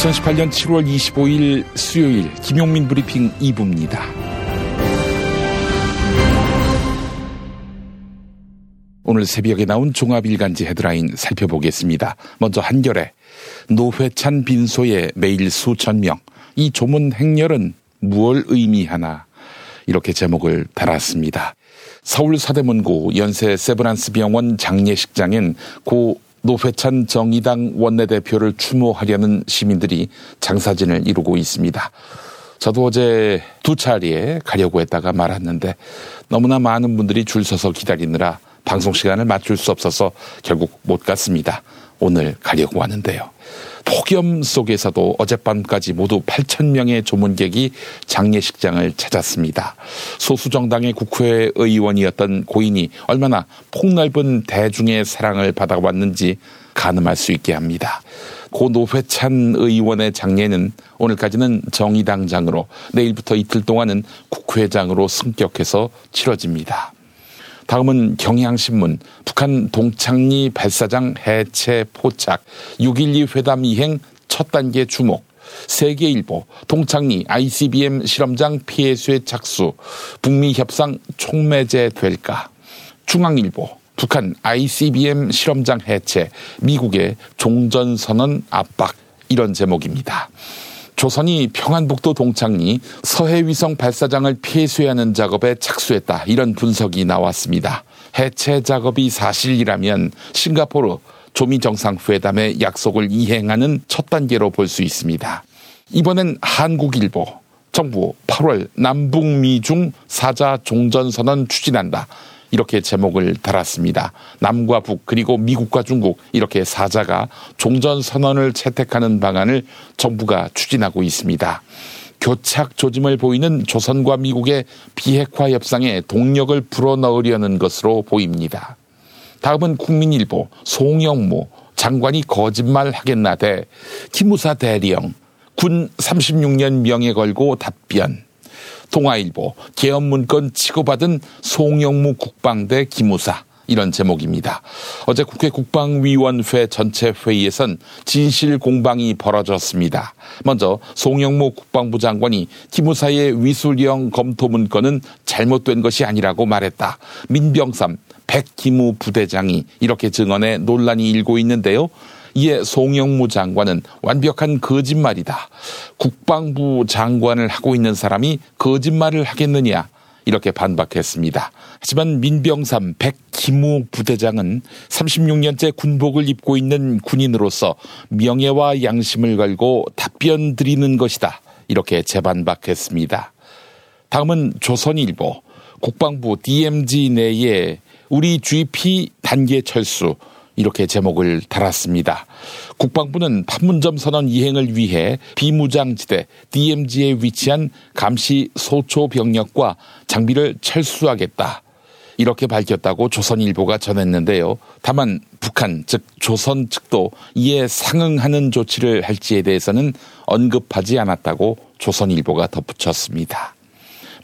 2018년 7월 25일 수요일 김용민 브리핑 2부입니다. 오늘 새벽에 나온 종합일간지 헤드라인 살펴보겠습니다. 먼저 한겨레, 노회찬 빈소에 매일 수천 명, 이 조문 행렬은 무얼 의미하나, 이렇게 제목을 달았습니다. 서울 서대문구 연세 세브란스 병원 장례식장엔 고 노회찬 정의당 원내대표를 추모하려는 시민들이 장사진을 이루고 있습니다. 저도 어제 두 차례에 가려고 했다가 말았는데 너무나 많은 분들이 줄 서서 기다리느라 방송 시간을 맞출 수 없어서 결국 못 갔습니다. 오늘 가려고 하는데요. 폭염 속에서도 어젯밤까지 모두 8,000명의 조문객이 장례식장을 찾았습니다. 소수정당의 국회의원이었던 고인이 얼마나 폭넓은 대중의 사랑을 받아왔는지 가늠할 수 있게 합니다. 고 노회찬 의원의 장례는 오늘까지는 정의당장으로, 내일부터 이틀 동안은 국회장으로 승격해서 치러집니다. 다음은 경향신문, 북한 동창리 발사장 해체 포착, 6.12 회담 이행 첫 단계 주목, 세계일보, 동창리 ICBM 실험장 피해수의 착수, 북미 협상 촉매제 될까, 중앙일보, 북한 ICBM 실험장 해체, 미국의 종전선언 압박, 이런 제목입니다. 조선이 평안북도 동창리 서해위성 발사장을 폐쇄하는 작업에 착수했다, 이런 분석이 나왔습니다. 해체 작업이 사실이라면 싱가포르 조미정상회담의 약속을 이행하는 첫 단계로 볼 수 있습니다. 이번엔 한국일보, 정부 8월 남북미중 4자 종전선언 추진한다, 이렇게 제목을 달았습니다. 남과 북 그리고 미국과 중국, 이렇게 4자가 종전선언을 채택하는 방안을 정부가 추진하고 있습니다. 교착 조짐을 보이는 조선과 미국의 비핵화 협상에 동력을 불어넣으려는 것으로 보입니다. 다음은 국민일보, 송영무 장관이 거짓말하겠나 대 기무사 대령, 군 36년 명예 걸고 답변, 동아일보, 계엄문건 치고받은 송영무 국방대 기무사, 이런 제목입니다. 어제 국회 국방위원회 전체 회의에선 진실 공방이 벌어졌습니다. 먼저 송영무 국방부 장관이 기무사의 위술형 검토 문건은 잘못된 것이 아니라고 말했다. 민병삼 백기무 부대장이 이렇게 증언해 논란이 일고 있는데요. 이에 송영무 장관은 완벽한 거짓말이다. 국방부 장관을 하고 있는 사람이 거짓말을 하겠느냐, 이렇게 반박했습니다. 하지만 민병삼 백기무 부대장은 36년째 군복을 입고 있는 군인으로서 명예와 양심을 걸고 답변 드리는 것이다, 이렇게 재반박했습니다. 다음은 조선일보, 국방부 DMZ 내에 우리 GP 단계 철수, 이렇게 제목을 달았습니다. 국방부는 판문점 선언 이행을 위해 비무장지대 DMZ에 위치한 감시 소초 병력과 장비를 철수하겠다, 이렇게 밝혔다고 조선일보가 전했는데요. 다만 북한, 즉 조선 측도 이에 상응하는 조치를 할지에 대해서는 언급하지 않았다고 조선일보가 덧붙였습니다.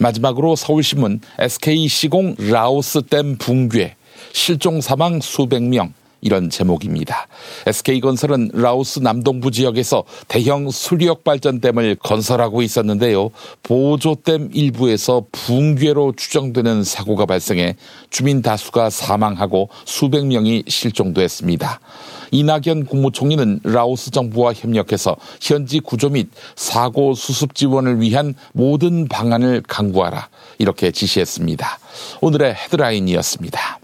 마지막으로 서울신문, SK시공 라오스 댐 붕괴, 실종 사망 수백 명, 이런 제목입니다. SK건설은 라오스 남동부 지역에서 대형 수력발전댐을 건설하고 있었는데요. 보조댐 일부에서 붕괴로 추정되는 사고가 발생해 주민 다수가 사망하고 수백 명이 실종됐습니다. 이낙연 국무총리는 라오스 정부와 협력해서 현지 구조 및 사고 수습 지원을 위한 모든 방안을 강구하라, 이렇게 지시했습니다. 오늘의 헤드라인이었습니다.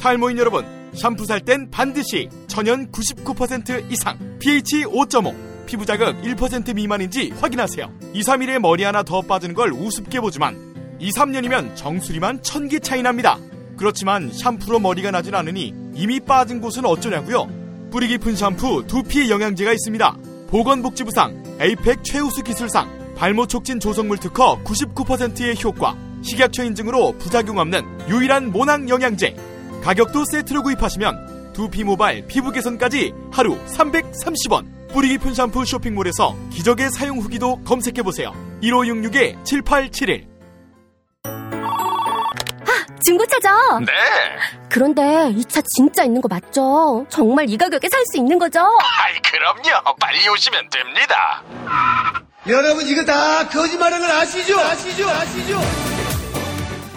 탈모인 여러분, 샴푸 살 땐 반드시 천연 99% 이상 pH 5.5, 피부 자극 1% 미만인지 확인하세요. 2, 3일에 머리 하나 더 빠지는 걸 우습게 보지만 2, 3년이면 정수리만 1000개 차이 납니다. 그렇지만 샴푸로 머리가 나진 않으니 이미 빠진 곳은 어쩌냐고요? 뿌리 깊은 샴푸 두피 영양제가 있습니다. 보건복지부상 에이펙 최우수 기술상 발모촉진 조성물 특허 99%의 효과, 식약처 인증으로 부작용 없는 유일한 모낭 영양제. 가격도 세트로 구입하시면 두피 모발, 피부 개선까지 하루 330원. 뿌리 깊은 샴푸 쇼핑몰에서 기적의 사용 후기도 검색해보세요. 1566-7871. 중고차죠? 네. 그런데 이 차 진짜 있는 거 맞죠? 정말 이 가격에 살 수 있는 거죠? 아이, 그럼요. 빨리 오시면 됩니다. 여러분, 이거 다 거짓말하는 걸 아시죠? 아시죠?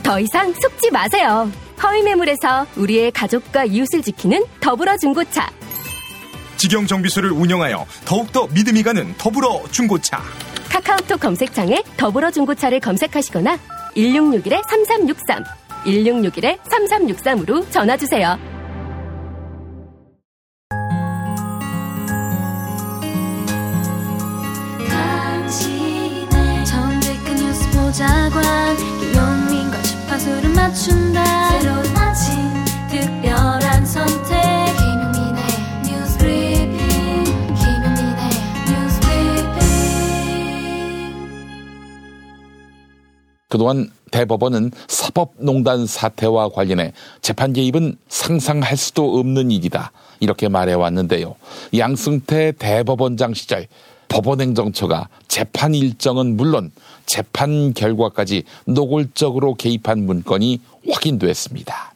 더 이상 속지 마세요. 허위 매물에서 우리의 가족과 이웃을 지키는 더불어 중고차. 직영 정비소를 운영하여 더욱더 믿음이 가는 더불어 중고차. 카카오톡 검색창에 더불어 중고차를 검색하시거나 1661-3363, 1661-3363으로 전화주세요. 전직근 뉴스 보좌관 김용민과 주파수를 맞춘다. 새로운 아침 특별한 선택 김용민의 뉴스 브리핑. 김용민의 뉴스 브리핑. 그동안 대법원은 사법농단 사태와 관련해 재판 개입은 상상할 수도 없는 일이다, 이렇게 말해왔는데요. 양승태 대법원장 시절 법원행정처가 재판 일정은 물론 재판 결과까지 노골적으로 개입한 문건이 확인됐습니다.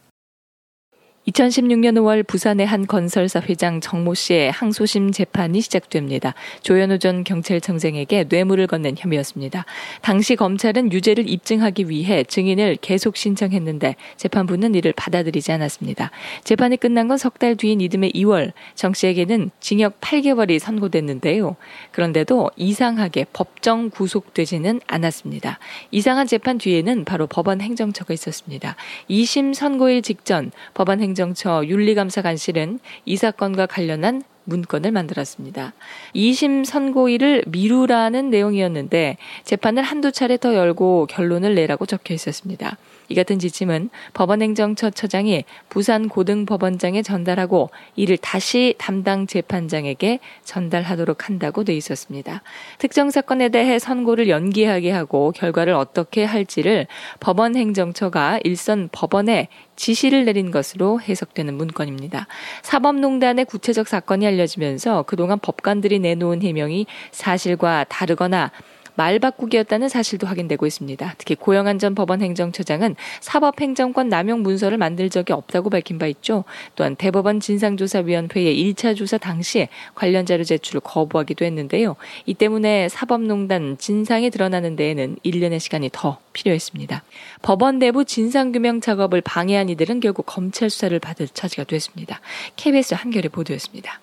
2016년 5월 부산의 한 건설사 회장 정모 씨의 항소심 재판이 시작됩니다. 조현우 전 경찰청장에게 뇌물을 건넨 혐의였습니다. 당시 검찰은 유죄를 입증하기 위해 증인을 계속 신청했는데 재판부는 이를 받아들이지 않았습니다. 재판이 끝난 건 석 달 뒤인 이듬해 2월, 정 씨에게는 징역 8개월이 선고됐는데요. 그런데도 이상하게 법정 구속되지는 않았습니다. 이상한 재판 뒤에는 바로 법원행정처가 있었습니다. 2심 선고일 직전 법원행정처 윤리감사관실은 이 사건과 관련한 문건을 만들었습니다. 2심 선고일을 미루라는 내용이었는데 재판을 한두 차례 더 열고 결론을 내라고 적혀 있었습니다. 이 같은 지침은 법원행정처 처장이 부산고등법원장에 전달하고 이를 다시 담당 재판장에게 전달하도록 한다고 돼 있었습니다. 특정 사건에 대해 선고를 연기하게 하고 결과를 어떻게 할지를 법원행정처가 일선 법원에 지시를 내린 것으로 해석되는 문건입니다. 사법농단의 구체적 사건이 알려지면서 그동안 법관들이 내놓은 해명이 사실과 다르거나 말바꾸기였다는 사실도 확인되고 있습니다. 특히 고영한 전 법원행정처장은 사법행정권 남용 문서를 만들 적이 없다고 밝힌 바 있죠. 또한 대법원 진상조사위원회의 1차 조사 당시에 관련 자료 제출을 거부하기도 했는데요. 이 때문에 사법농단 진상이 드러나는 데에는 1년의 시간이 더 필요했습니다. 법원 내부 진상규명 작업을 방해한 이들은 결국 검찰 수사를 받을 처지가 됐습니다. KBS 한겨레 보도였습니다.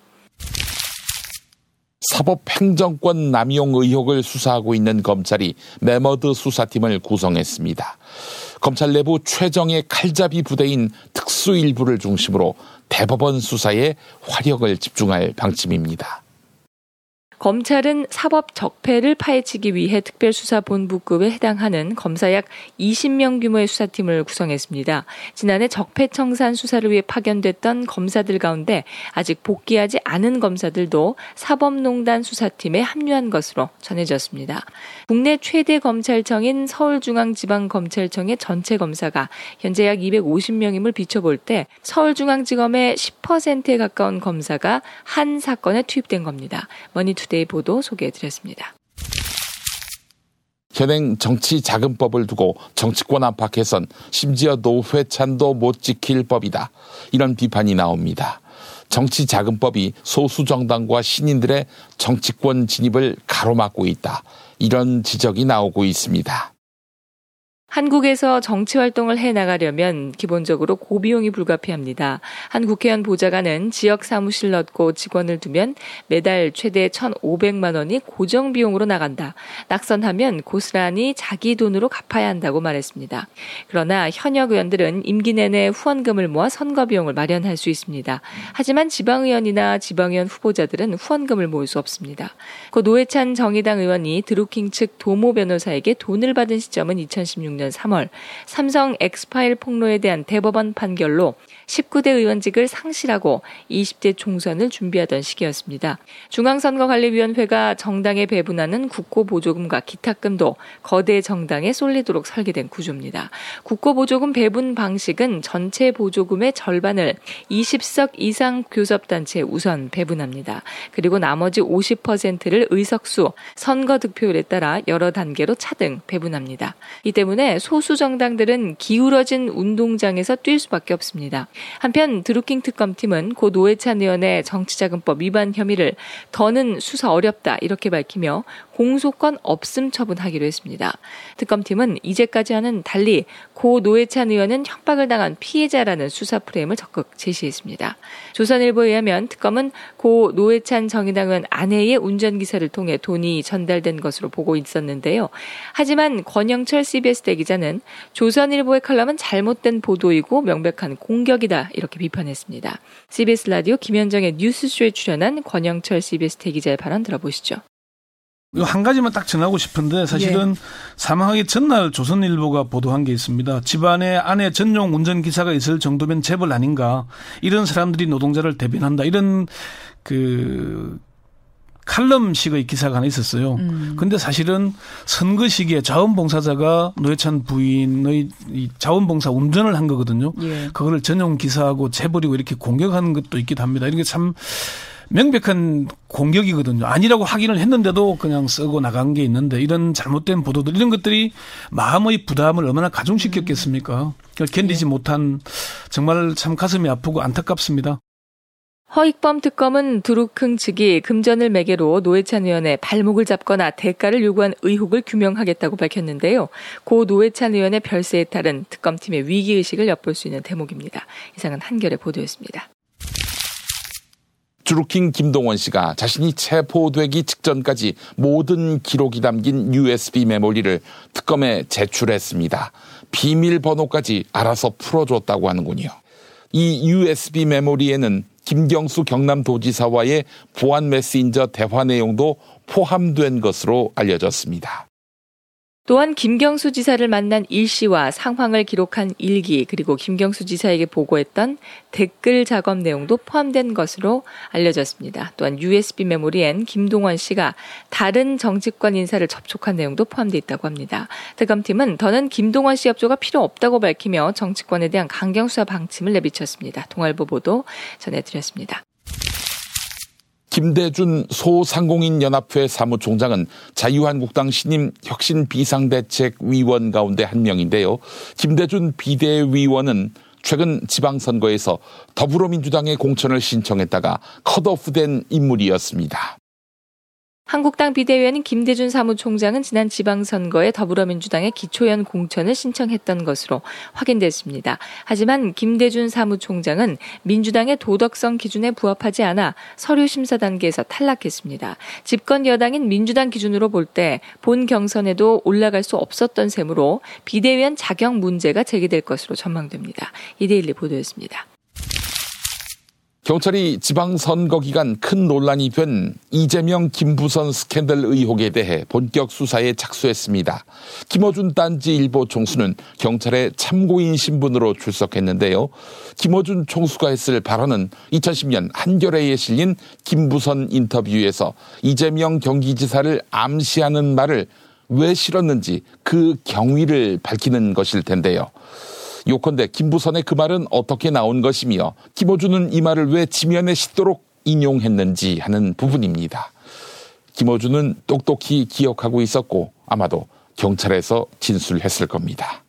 사법행정권 남용 의혹을 수사하고 있는 검찰이 메머드 수사팀을 구성했습니다. 검찰 내부 최정의 칼잡이 부대인 특수일부를 중심으로 대법원 수사에 화력을 집중할 방침입니다. 검찰은 사법 적폐를 파헤치기 위해 특별수사본부급에 해당하는 검사 약 20명 규모의 수사팀을 구성했습니다. 지난해 적폐청산 수사를 위해 파견됐던 검사들 가운데 아직 복귀하지 않은 검사들도 사법농단 수사팀에 합류한 것으로 전해졌습니다. 국내 최대 검찰청인 서울중앙지방검찰청의 전체 검사가 현재 약 250명임을 비춰볼 때 서울중앙지검의 10%에 가까운 검사가 한 사건에 투입된 겁니다. 머니투데이 보도 소개해드렸습니다. 현행 정치자금법을 두고 정치권 안팎에선 심지어 노회찬도 못 지킬 법이다, 이런 비판이 나옵니다. 정치자금법이 소수정당과 신인들의 정치권 진입을 가로막고 있다, 이런 지적이 나오고 있습니다. 한국에서 정치활동을 해나가려면 기본적으로 고비용이 불가피합니다. 한 국회의원 보좌관은 지역사무실 넣고 직원을 두면 매달 최대 1,500만 원이 고정비용으로 나간다. 낙선하면 고스란히 자기 돈으로 갚아야 한다고 말했습니다. 그러나 현역 의원들은 임기 내내 후원금을 모아 선거비용을 마련할 수 있습니다. 하지만 지방의원이나 지방의원 후보자들은 후원금을 모을 수 없습니다. 고 노회찬 정의당 의원이 드루킹 측 도모 변호사에게 돈을 받은 시점은 2016년 3월 삼성 엑스파일 폭로에 대한 대법원 판결로 19대 의원직을 상실하고 20대 총선을 준비하던 시기였습니다. 중앙선거관리위원회가 정당에 배분하는 국고보조금과 기탁금도 거대 정당에 쏠리도록 설계된 구조입니다. 국고보조금 배분 방식은 전체 보조금의 절반을 20석 이상 교섭단체에 우선 배분합니다. 그리고 나머지 50%를 의석수, 선거 득표율에 따라 여러 단계로 차등 배분합니다. 이 때문에 때문에 소수 정당들은 기울어진 운동장에서 뛸 수밖에 없습니다. 한편 드루킹 특검팀은 고 노회찬 의원의 정치자금법 위반 혐의를 더는 수사 어렵다 이렇게 밝히며 공소권 없음 처분하기로 했습니다. 특검팀은 이제까지와는 달리 고 노회찬 의원은 협박을 당한 피해자라는 수사 프레임을 적극 제시했습니다. 조선일보에 의하면 특검은 고 노회찬 정의당 의원 아내의 운전기사를 통해 돈이 전달된 것으로 보고 있었는데요. 하지만 권영철 CBS 대기자는 조선일보의 칼럼은 잘못된 보도이고 명백한 공격이다 이렇게 비판했습니다. CBS 라디오 김현정의 뉴스쇼에 출연한 권영철 CBS 대기자의 발언 들어보시죠. 한 가지만 딱 전하고 싶은데 사실은 사망하기 전날 조선일보가 보도한 게 있습니다. 집안에 아내 전용 운전기사가 있을 정도면 재벌 아닌가. 이런 사람들이 노동자를 대변한다. 이런 칼럼식의 기사가 하나 있었어요. 근데 사실은 선거 시기에 자원봉사자가 노회찬 부인의 자원봉사 운전을 한 거거든요. 그거를 전용 기사하고 재벌이고 이렇게 공격하는 것도 있기도 합니다. 이런 게 참 명백한 공격이거든요. 아니라고 확인을 했는데도 그냥 쓰고 나간 게 있는데 이런 잘못된 보도들 이런 것들이 마음의 부담을 얼마나 가중시켰겠습니까. 견디지 못한 정말 참 가슴이 아프고 안타깝습니다. 허익범 특검은 드루킹 측이 금전을 매개로 노회찬 의원의 발목을 잡거나 대가를 요구한 의혹을 규명하겠다고 밝혔는데요. 고 노회찬 의원의 별세에 따른 특검팀의 위기의식을 엿볼 수 있는 대목입니다. 이상은 한겨레 보도였습니다. 드루킹 김동원 씨가 자신이 체포되기 직전까지 모든 기록이 담긴 USB 메모리를 특검에 제출했습니다. 비밀번호까지 알아서 풀어줬다고 하는군요. 이 USB 메모리에는 김경수 경남도지사와의 보안 메신저 대화 내용도 포함된 것으로 알려졌습니다. 또한 김경수 지사를 만난 일시와 상황을 기록한 일기 그리고 김경수 지사에게 보고했던 댓글 작업 내용도 포함된 것으로 알려졌습니다. 또한 USB 메모리엔 김동원 씨가 다른 정치권 인사를 접촉한 내용도 포함되어 있다고 합니다. 특검팀은 더는 김동원 씨 협조가 필요 없다고 밝히며 정치권에 대한 강경수사 방침을 내비쳤습니다. 동아일보 보도 전해드렸습니다. 김대준 소상공인연합회 사무총장은 자유한국당 신임 혁신비상대책위원 가운데 한 명인데요. 김대준 비대위원은 최근 지방선거에서 더불어민주당의 공천을 신청했다가 컷오프된 인물이었습니다. 한국당 비대위원인 김대준 사무총장은 지난 지방선거에 더불어민주당의 기초연 공천을 신청했던 것으로 확인됐습니다. 하지만 김대준 사무총장은 민주당의 도덕성 기준에 부합하지 않아 서류 심사 단계에서 탈락했습니다. 집권 여당인 민주당 기준으로 볼 때 본 경선에도 올라갈 수 없었던 셈으로 비대위원 자격 문제가 제기될 것으로 전망됩니다. 이데일리 보도였습니다. 경찰이 지방선거 기간 큰 논란이 된 이재명 김부선 스캔들 의혹에 대해 본격 수사에 착수했습니다. 김어준 딴지일보 총수는 경찰의 참고인 신분으로 출석했는데요. 김어준 총수가 했을 발언은 2010년 한겨레에 실린 김부선 인터뷰에서 이재명 경기지사를 암시하는 말을 왜 실었는지 그 경위를 밝히는 것일 텐데요. 요컨대 김부선의 그 말은 어떻게 나온 것이며 김어준은 이 말을 왜 지면에 싣도록 인용했는지 하는 부분입니다. 김어준은 똑똑히 기억하고 있었고 아마도 경찰에서 진술했을 겁니다.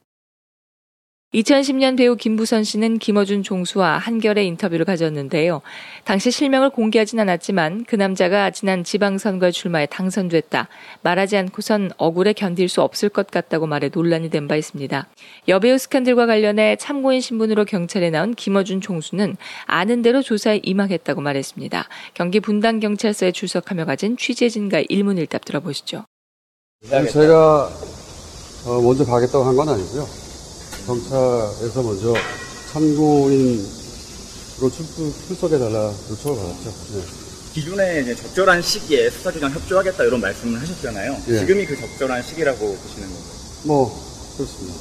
2010년 배우 김부선 씨는 김어준 총수와 한겨레 인터뷰를 가졌는데요. 당시 실명을 공개하진 않았지만 그 남자가 지난 지방선거에 출마해 당선됐다. 말하지 않고선 억울해 견딜 수 없을 것 같다고 말해 논란이 된 바 있습니다. 여배우 스캔들과 관련해 참고인 신분으로 경찰에 나온 김어준 총수는 아는 대로 조사에 임하겠다고 말했습니다. 경기 분당경찰서에 출석하며 가진 취재진과의 일문일답 들어보시죠. 제가 먼저 가겠다고 한 건 아니고요. 경찰에서 먼저 참고인으로 출석해달라 요청을 받았죠. 네. 기존에 이제 적절한 시기에 수사기관 협조하겠다 이런 말씀을 하셨잖아요. 예. 지금이 그 적절한 시기라고 보시는 건가요? 그렇습니다.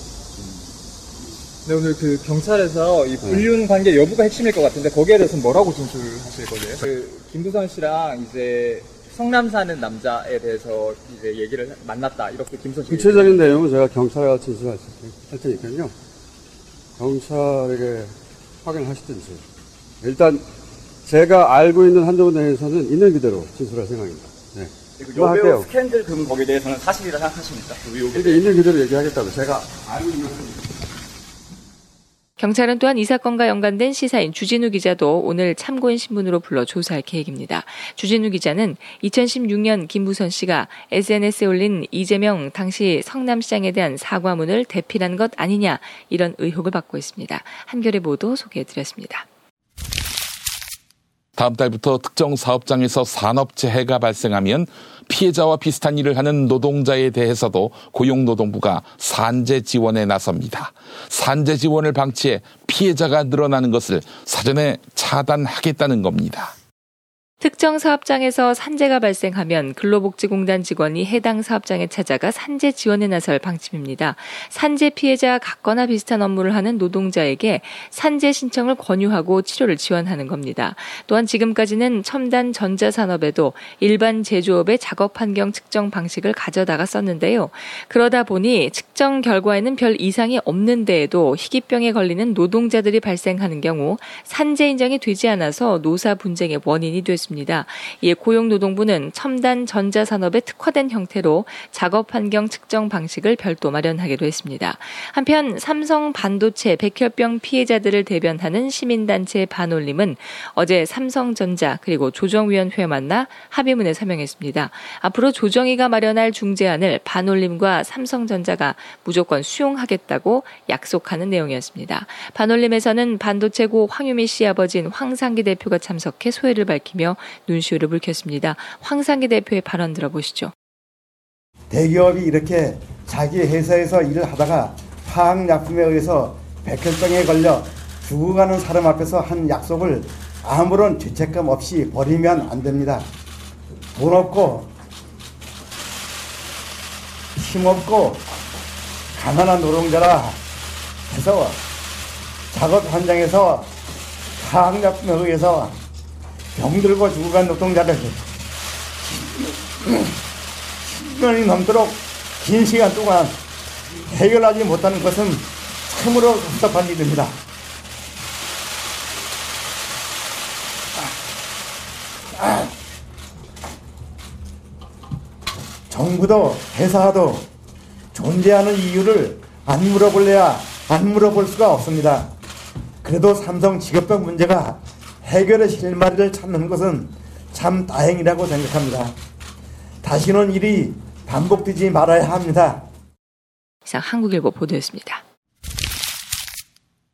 네, 오늘 그 경찰에서 이 불륜 관계 여부가 핵심일 것 같은데 거기에 대해서는 뭐라고 진술하실 거예요? 그 김부선 씨랑 이제 성남 사는 남자에 대해서 이제 얘기를 만났다. 이렇게 김선 씨. 구체적인 내용은 제가 경찰에 진술할 테니까요. 경찰에게 확인하시든지. 일단 제가 알고 있는 한정은 내에서는 있는 그대로 진술할 생각입니다. 네. 그리고 요배우 스캔들 금 거기에 대해서는 사실이라 생각하십니까? 근데 있는 그대로 얘기하겠다고 제가 알고 있는 것입니다. 경찰은 또한 이 사건과 연관된 시사인 주진우 기자도 오늘 참고인 신분으로 불러 조사할 계획입니다. 주진우 기자는 2016년 김부선 씨가 SNS에 올린 이재명 당시 성남시장에 대한 사과문을 대필한 것 아니냐 이런 의혹을 받고 있습니다. 한겨레 보도 소개해드렸습니다. 다음 달부터 특정 사업장에서 산업재해가 발생하면 피해자와 비슷한 일을 하는 노동자에 대해서도 고용노동부가 산재 지원에 나섭니다. 산재 지원을 방치해 피해자가 늘어나는 것을 사전에 차단하겠다는 겁니다. 특정 사업장에서 산재가 발생하면 근로복지공단 직원이 해당 사업장에 찾아가 산재 지원에 나설 방침입니다. 산재 피해자 같거나 비슷한 업무를 하는 노동자에게 산재 신청을 권유하고 치료를 지원하는 겁니다. 또한 지금까지는 첨단 전자산업에도 일반 제조업의 작업 환경 측정 방식을 가져다가 썼는데요. 그러다 보니 측정 결과에는 별 이상이 없는 데에도 희귀병에 걸리는 노동자들이 발생하는 경우 산재 인정이 되지 않아서 노사 분쟁의 원인이 됐습니다. 이에 고용노동부는 첨단 전자산업에 특화된 형태로 작업환경 측정 방식을 별도 마련하기로 했습니다. 한편 삼성 반도체 백혈병 피해자들을 대변하는 시민단체 반올림은 어제 삼성전자 그리고 조정위원회 만나 합의문에 서명했습니다. 앞으로 조정위가 마련할 중재안을 반올림과 삼성전자가 무조건 수용하겠다고 약속하는 내용이었습니다. 반올림에서는 반도체고 황유미 씨 아버지인 황상기 대표가 참석해 소회를 밝히며 눈시울을 붉혔습니다. 황상기 대표의 발언 들어보시죠. 대기업이 이렇게 자기 회사에서 일을 하다가 화학약품에 의해서 백혈병에 걸려 죽어가는 사람 앞에서 한 약속을 아무런 죄책감 없이 버리면 안 됩니다. 돈 없고 힘 없고 가난한 노동자라 해서 작업 현장에서 화학약품에 의해서 병들고 죽어간 노동자들 10년이 넘도록 긴 시간 동안 해결하지 못하는 것은 참으로 답답한 일입니다. 정부도 회사도 존재하는 이유를 안 물어볼래야 안 물어볼 수가 없습니다. 그래도 삼성 직업병 문제가 해결의 실마리를 찾는 것은 참 다행이라고 생각합니다. 다시는 일이 반복되지 말아야 합니다. 이상 한국일보 보도였습니다.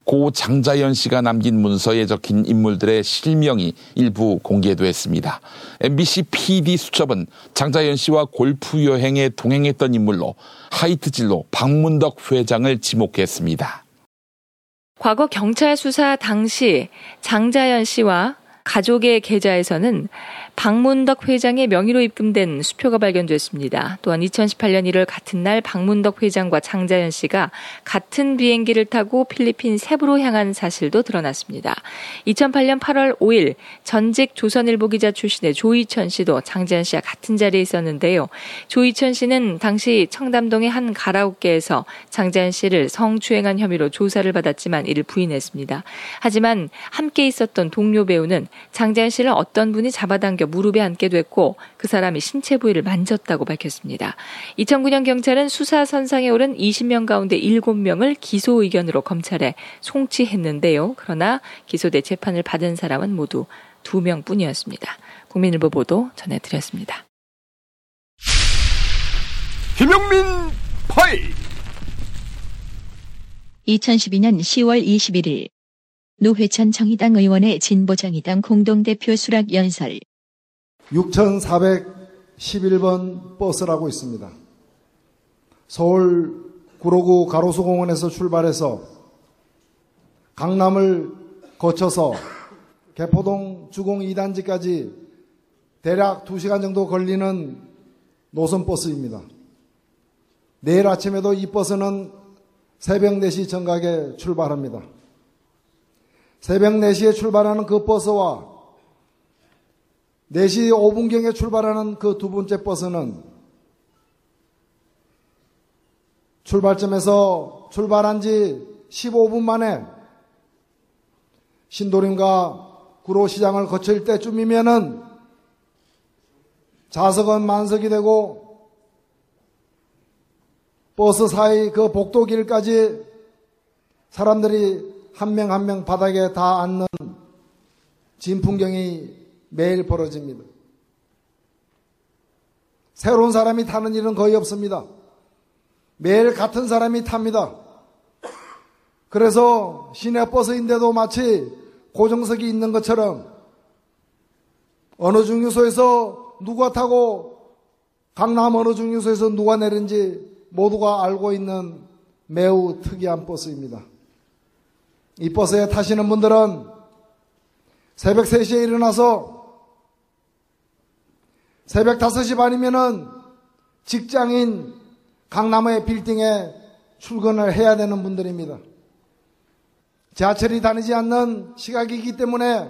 고 장자연 씨가 남긴 문서에 적힌 인물들의 실명이 일부 공개됐습니다. MBC PD 수첩은 장자연 씨와 골프 여행에 동행했던 인물로 하이트진로 박문덕 회장을 지목했습니다. 과거 경찰 수사 당시 장자연 씨와 가족의 계좌에서는 박문덕 회장의 명의로 입금된 수표가 발견됐습니다. 또한 2018년 1월 같은 날 박문덕 회장과 장자연 씨가 같은 비행기를 타고 필리핀 세부로 향한 사실도 드러났습니다. 2008년 8월 5일 전직 조선일보 기자 출신의 조희천 씨도 장자연 씨와 같은 자리에 있었는데요. 조희천 씨는 당시 청담동의 한 가라오케에서 장자연 씨를 성추행한 혐의로 조사를 받았지만 이를 부인했습니다. 하지만 함께 있었던 동료 배우는 장자연 씨를 어떤 분이 잡아당겨 무릎에 앉게 됐고 그 사람이 신체 부위를 만졌다고 밝혔습니다. 2009년 경찰은 수사 선상에 오른 20명 가운데 7명을 기소 의견으로 검찰에 송치했는데요. 그러나 기소돼 재판을 받은 사람은 모두 2명뿐이었습니다. 국민일보 보도 전해드렸습니다. 김용민 파이 2012년 10월 21일 노회찬 정의당 의원의 진보정의당 공동대표 수락연설 6411번 버스라고 있습니다. 서울 구로구 가로수공원에서 출발해서 강남을 거쳐서 개포동 주공 2단지까지 대략 2시간 정도 걸리는 노선버스입니다. 내일 아침에도 이 버스는 새벽 4시 정각에 출발합니다. 새벽 4시에 출발하는 그 버스와 4시 5분경에 출발하는 그 두 번째 버스는 출발점에서 출발한 지 15분 만에 신도림과 구로시장을 거칠 때쯤이면은 좌석은 만석이 되고 버스 사이 그 복도길까지 사람들이 한 명 한 명 바닥에 다 앉는 진풍경이 매일 벌어집니다. 새로운 사람이 타는 일은 거의 없습니다. 매일 같은 사람이 탑니다. 그래서 시내버스인데도 마치 고정석이 있는 것처럼 어느 중류소에서 누가 타고 강남 어느 중류소에서 누가 내린지 모두가 알고 있는 매우 특이한 버스입니다. 이 버스에 타시는 분들은 새벽 3시에 일어나서 새벽 5시 반이면은 직장인 강남의 빌딩에 출근을 해야 되는 분들입니다. 지하철이 다니지 않는 시각이기 때문에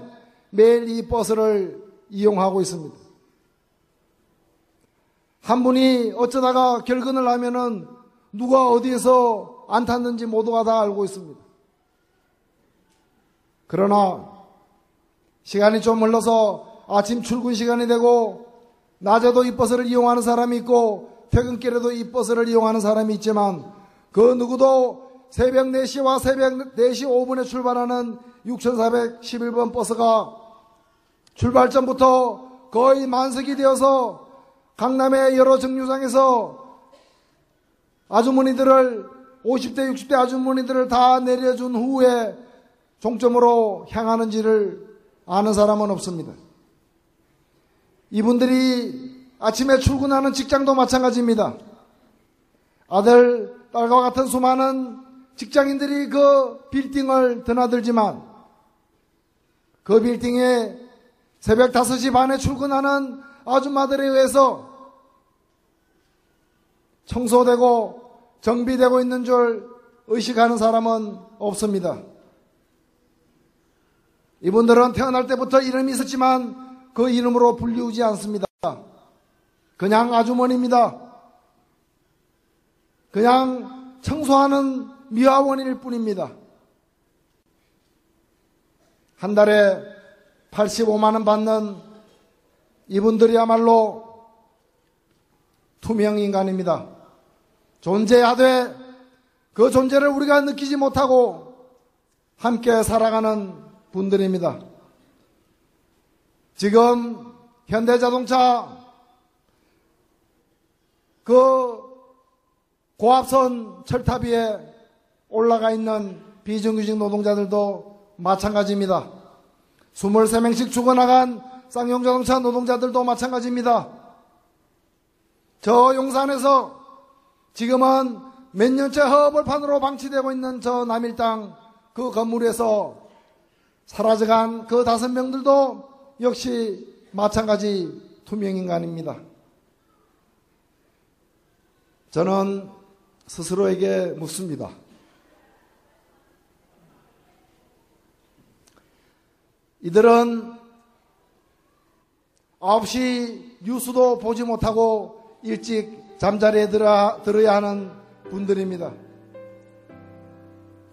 매일 이 버스를 이용하고 있습니다. 한 분이 어쩌다가 결근을 하면은 누가 어디에서 안 탔는지 모두가 다 알고 있습니다. 그러나 시간이 좀 흘러서 아침 출근 시간이 되고 낮에도 이 버스를 이용하는 사람이 있고 퇴근길에도 이 버스를 이용하는 사람이 있지만 그 누구도 새벽 4시와 새벽 4시 5분에 출발하는 6411번 버스가 출발전부터 거의 만석이 되어서 강남의 여러 정류장에서 아주머니들을 50대 60대 아주머니들을 다 내려준 후에 종점으로 향하는지를 아는 사람은 없습니다. 이분들이 아침에 출근하는 직장도 마찬가지입니다. 아들, 딸과 같은 수많은 직장인들이 그 빌딩을 드나들지만 그 빌딩에 새벽 5시 반에 출근하는 아줌마들에 의해서 청소되고 정비되고 있는 줄 의식하는 사람은 없습니다. 이분들은 태어날 때부터 이름이 있었지만 그 이름으로 불리우지 않습니다. 그냥 아주머니입니다. 그냥 청소하는 미화원일 뿐입니다. 한 달에 85만 원 받는 이분들이야말로 투명인간입니다. 존재하되 그 존재를 우리가 느끼지 못하고 함께 살아가는 분들입니다. 지금 현대자동차 그 고압선 철탑 위에 올라가 있는 비정규직 노동자들도 마찬가지입니다. 23명씩 죽어나간 쌍용자동차 노동자들도 마찬가지입니다. 저 용산에서 지금은 몇 년째 허벌판으로 방치되고 있는 저 남일당 그 건물에서 사라져간 그 5명들도 역시 마찬가지 투명인간입니다. 저는 스스로에게 묻습니다. 이들은 9시 뉴스도 보지 못하고 일찍 잠자리에 들어야 하는 분들입니다.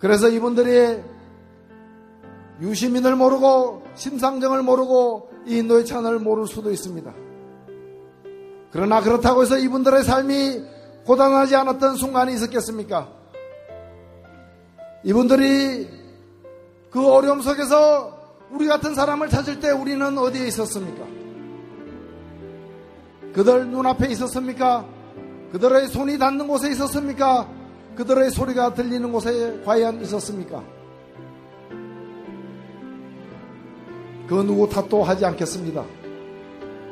그래서 이분들이 유시민을 모르고 심상정을 모르고 이 노회찬을 모를 수도 있습니다. 그러나 그렇다고 해서 이분들의 삶이 고단하지 않았던 순간이 있었겠습니까? 이분들이 그 어려움 속에서 우리 같은 사람을 찾을 때 우리는 어디에 있었습니까? 그들 눈앞에 있었습니까? 그들의 손이 닿는 곳에 있었습니까? 그들의 소리가 들리는 곳에 과연 있었습니까? 그 누구 탓도 하지 않겠습니다.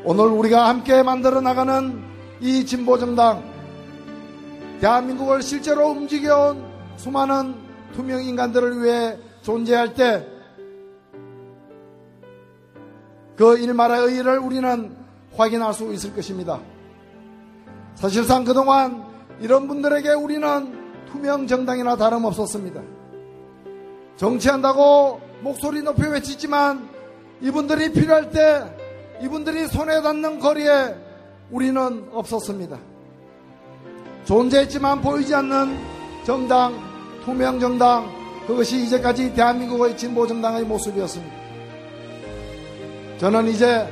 오늘 우리가 함께 만들어 나가는 이 진보정당, 대한민국을 실제로 움직여온 수많은 투명인간들을 위해 존재할 때 그 일말의 의의를 우리는 확인할 수 있을 것입니다. 사실상 그동안 이런 분들에게 우리는 투명정당이나 다름없었습니다. 정치한다고 목소리 높이 외치지만 이분들이 필요할 때 이분들이 손에 닿는 거리에 우리는 없었습니다. 존재했지만 보이지 않는 정당, 투명정당, 그것이 이제까지 대한민국의 진보정당의 모습이었습니다. 저는 이제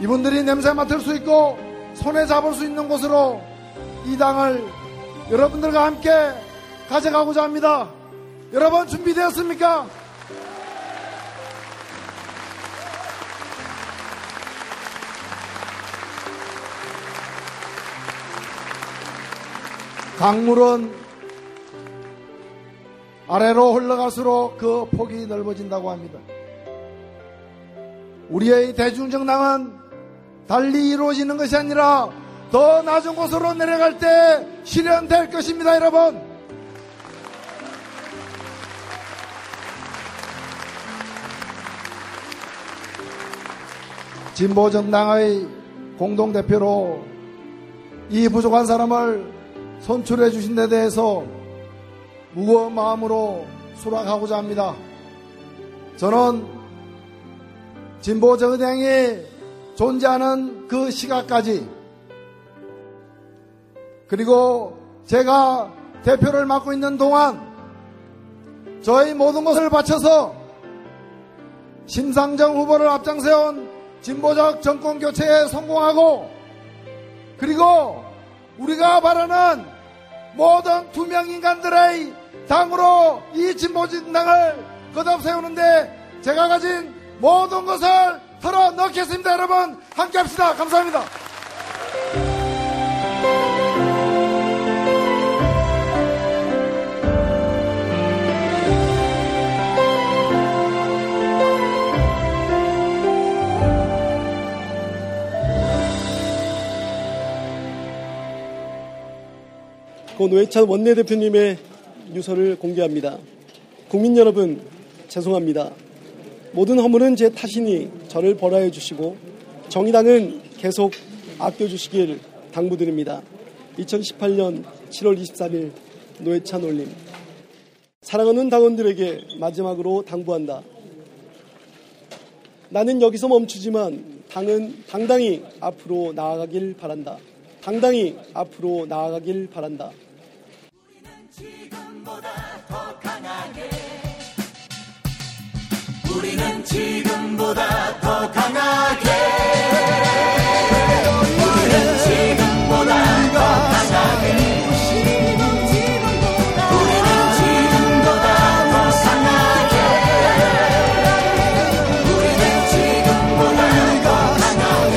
이분들이 냄새 맡을 수 있고 손에 잡을 수 있는 곳으로 이 당을 여러분들과 함께 가져가고자 합니다. 여러분 준비되었습니까? 강물은 아래로 흘러갈수록 그 폭이 넓어진다고 합니다. 우리의 대중정당은 달리 이루어지는 것이 아니라 더 낮은 곳으로 내려갈 때 실현될 것입니다. 여러분, 진보정당의 공동대표로 이 부족한 사람을 선출해 주신 데 대해서 무거운 마음으로 수락하고자 합니다. 저는 진보정당이 존재하는 그 시각까지, 그리고 제가 대표를 맡고 있는 동안 저의 모든 것을 바쳐서 심상정 후보를 앞장세운 진보적 정권교체에 성공하고, 그리고 우리가 바라는 모든 투명인간들의 당으로 이 진보진당을 거듭세우는데 제가 가진 모든 것을 털어넣겠습니다. 여러분 함께합시다. 감사합니다. 노회찬 원내대표님의 유서를 공개합니다. 국민 여러분, 죄송합니다. 모든 허물은 제 탓이니 저를 벌하여 주시고 정의당은 계속 아껴주시길 당부드립니다. 2018년 7월 23일 노회찬 올림. 사랑하는 당원들에게 마지막으로 당부한다. 나는 여기서 멈추지만 당은 당당히 앞으로 나아가길 바란다. 당당히 앞으로 나아가길 바란다. 우리는 지금보다 더 강하게, 우리는 지금보다 더 강하게, 우리는 지금보다 더 강하게, 우리는 지금보다 더 강하게, 우리는 지금보다 더 강하게, 우리는 지금보다 더 강하게.